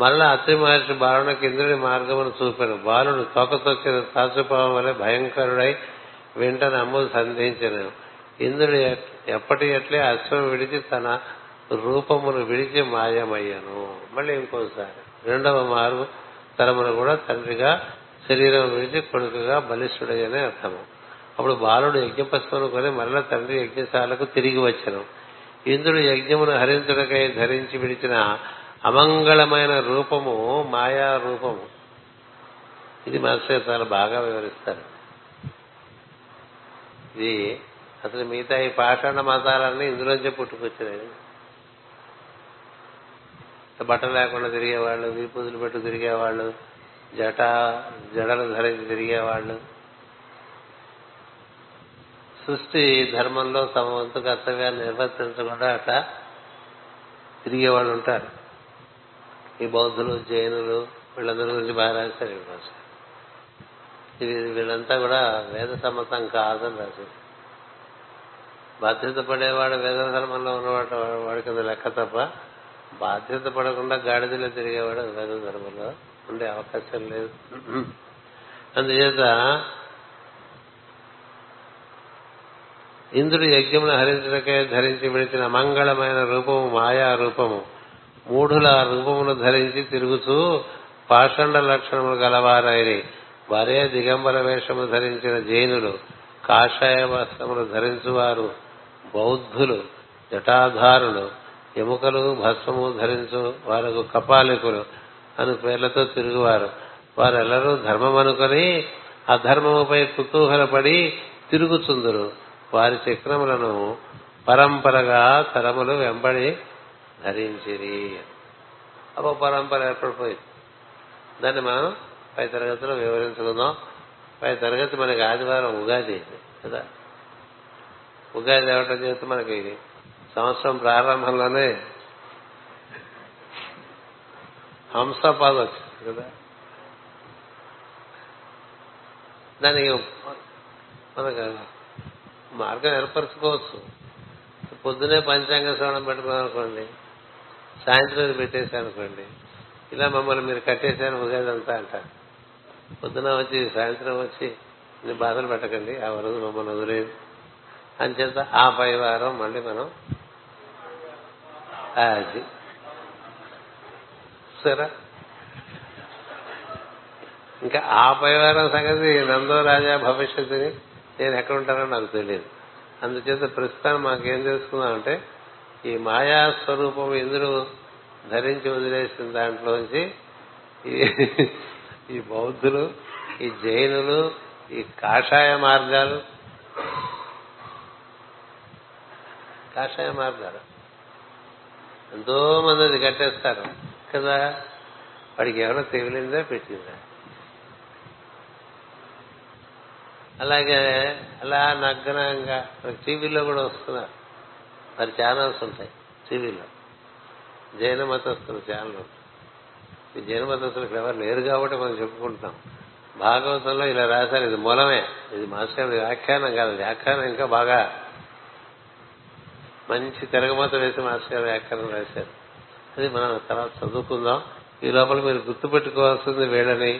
మరలా అత్రి మహర్షి బాలునికి ఇంద్రుడి మార్గమును చూపాడు. బాలుడు తోకతొక్కిన తాసుపావం వలె భయంకరుడై వెంట నమ్ము సంధించను. ఇంద్రుడు ఎప్పటి ఎట్లే అశ్వం విడిచి తన రూపమును విడిచి మాయమయ్యను. మళ్ళీ ఇంకోసారి రెండవ మారు తరమును కూడా తండ్రిగా శరీరం విడిచి కొడుకుగా బలిష్ఠుడయ్యనే అర్థము. అప్పుడు బాలుడు యజ్ఞపశువును కొని మరల తండ్రి యజ్ఞశాలకు తిరిగి వచ్చను. ఇంద్రుడు యజ్ఞమును హరించుడకై ధరించి విడిచిన అమంగళమైన రూపము మాయా రూపము. ఇది మాస్టర్ చాలా బాగా వివరిస్తారు. ఇది అసలు మిగతా ఈ పాషాణ మతాలన్నీ ఇందులోంచే పుట్టుకొచ్చినాయి. బట్టలు లేకుండా తిరిగేవాళ్ళు, వీపుదులు పెట్టు తిరిగేవాళ్ళు, జట జడలు ధరించి తిరిగేవాళ్ళు. సృష్టి ధర్మంలో తమ వంతు కర్తవ్యాన్ని నిర్వర్తించకుండా అట్లా తిరిగేవాళ్ళు ఉంటారు. ఈ బౌద్ధులు, జైనులు వీళ్ళందరి గురించి బాగా రాశారు. ఇవి వీళ్ళంతా కూడా వేద సమ్మతం కాదని రాశారు. బాధ్యత పడేవాడు వేద ధర్మంలో ఉన్నవాడు వాడి కింద లెక్క తప్ప, బాధ్యత పడకుండా గాడిదలో తిరిగేవాడు వేద ధర్మంలో ఉండే అవకాశం లేదు. అందుచేత ఇంద్రుడు యజ్ఞమును హరించడకే ధరించి విడిచిన అమంగళమైన రూపము మాయా రూపము మూఢుల రూపమును ధరించి తిరుగుతూ పాషండ లక్షణములు గలవారైన వారే దిగంబర వేషము ధరించిన జైనులు, కాషాయ వస్త్రములు ధరించువారు బౌద్ధులు, జటాధారులు, ఎముకలు భస్మము ధరించు వారు కపాలికులు అను పేర్లతో తిరుగువారు. వారెల్లరూ ధర్మం అనుకొని అధర్మముపై కుతూహలపడి తిరుగుచుందురు. వారి చక్రములను పరంపరగా తరములు వెంబడి ధరించిరి. అపో పరంపర ఏర్పడిపోయింది. దాన్ని మనం పై తరగతిలో వివరించుకుందాం. పై తరగతి మనకి ఆదివారం ఉగాది కదా. ఉగాది అవటం చేస్తే మనకి సంవత్సరం ప్రారంభంలోనే హంసపాద వచ్చింది కదా. దానికి మనకు మార్గం ఏర్పరచుకోవచ్చు. పొద్దునే పంచాంగ శ్రవణం పెట్టుకున్నాం అనుకోండి, సాయంత్రం పెట్టేశానుకోండి, ఇలా మమ్మల్ని మీరు కట్టేశాను ఉగాది అంతా అంటారు. పొద్దున వచ్చి సాయంత్రం వచ్చి నేను బాధలు పెట్టకండి, ఆ రోజు మమ్మల్ని వదిలేదు. అంచేత ఆ పై వారం మళ్ళీ మనం అది సరే. ఇంకా ఆ పై వారం సంగతి నందో రాజా భవిష్యత్తుని నేను ఎక్కడ ఉంటానో నాకు తెలియదు. అందుచేత ప్రస్తుతాన్ని మాకేం చేసుకున్నామంటే ఈ మాయా స్వరూపం ఇంద్రుడు ధరించి వదిలేసిన దాంట్లోంచి ఈ బౌద్ధులు, ఈ జైనులు, ఈ కాషాయ మార్గాలు కాషాయ మార్గాలు ఎంతో మంది అది కట్టేస్తారు కదా. వాడికి ఎవరో తెగిలిందా పెట్టిందా. అలాగే అలా నగ్నంగా టీవీలో కూడా వస్తున్నారు. మరి ఛానల్స్ ఉంటాయి టీవీలో, జైన మతస్థుల ఛానల్ ఉంటాయి. ఈ జైన మతస్థులకు ఎవరు లేరు కాబట్టి మనం చెప్పుకుంటున్నాం. భాగవతంలో ఇలా రాశారు. ఇది మూలమే, ఇది మాస్టర్ వ్యాఖ్యానం కాదు. వ్యాఖ్యానం ఇంకా బాగా మంచి తిరగమత వేసి మాస్టర్ వ్యాఖ్యానం రాశారు. అది మనం తర్వాత చదువుకుందాం. ఈ లోపల మీరు గుర్తుపెట్టుకోవాల్సింది వీళ్ళని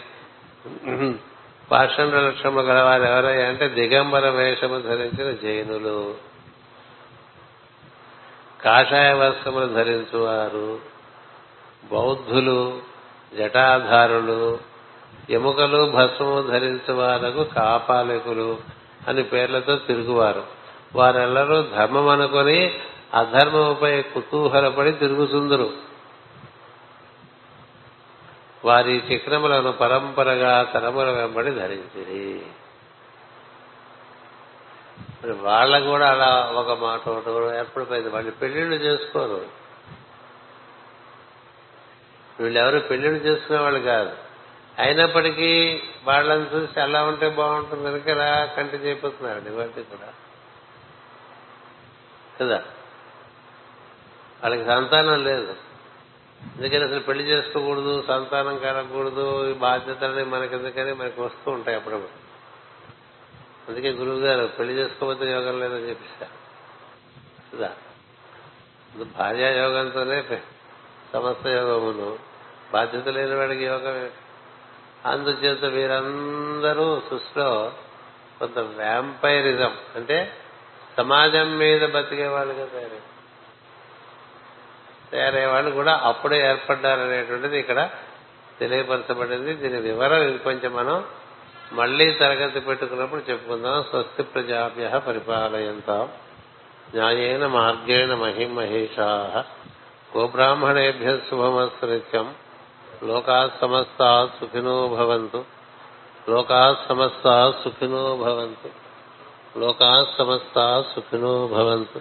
పాషండ లక్షణములు గలవారు ఎవరయ్యా అంటే దిగంబర వేషము ధరించిన జైనులు, కాషాయ వస్త్రములు ధరించువారు బౌద్ధులు, జటాధారులు, ఎముకలు భస్మము ధరించువారు కాపాలికులు అని పేర్లతో తిరుగువారు. వారెల్లరూ ధర్మం అనుకొని అధర్మముపై కుతూహలపడి తిరుగుచుందురు. వారి చక్రములను పరంపరగా తరముల వెంబడి ధరించిరి. వాళ్ళకు కూడా అలా ఒక మాట ఒకటి కూడా ఏర్పడిపోయింది. వాళ్ళు పెళ్లిళ్ళు చేసుకోరు. వీళ్ళెవరు పెళ్లిళ్ళు చేసుకునేవాళ్ళు కాదు. అయినప్పటికీ వాళ్ళని చూసి అలా ఉంటే బాగుంటుంది కనుక ఇలా కంటిన్యూ అయిపోతున్నారండి వాటి కూడా కదా. వాళ్ళకి సంతానం లేదు, ఎందుకని అసలు పెళ్లి చేసుకోకూడదు, సంతానం కలగకూడదు, ఈ బాధ్యతలని మనకి ఎందుకని మనకి వస్తూ ఉంటాయి అప్పుడప్పుడు. అందుకే గురువు గారు పెళ్లి చేసుకోకపోతే యోగం లేదని చెప్పేశారు కదా. భార్యాయోగంతోనే సమస్త యోగములు, బాధ్యత లేని వాడికి యోగమే. అందుచేత వీరందరూ సృష్టిలో కొంత వ్యాంపైరిజం అంటే సమాజం మీద బతికే వాళ్ళుగా తయారయ్యారు తయారయ్యే వాళ్ళు కూడా అప్పుడే ఏర్పడ్డారనేటువంటిది ఇక్కడ తెలియపరచబడింది. దీని వివరం కొంచెం మనం మళ్లీ తరగతి పెట్టుకున్నప్పుడు చెప్పుకుందాం. స్వస్తి ప్రజాభ్యః పరిపాలయంతాం న్యాయేన మార్గేణ మహిం మహేషాః గోబ్రాహ్మణేభ్యః శుభమస్తు నిత్యం. లోకాః సమస్తాః సుఖినో భవంతు. లోకాః సమస్తాః సుఖినో భవంతు. లోకాః సమస్తాః సుఖినో భవంతు.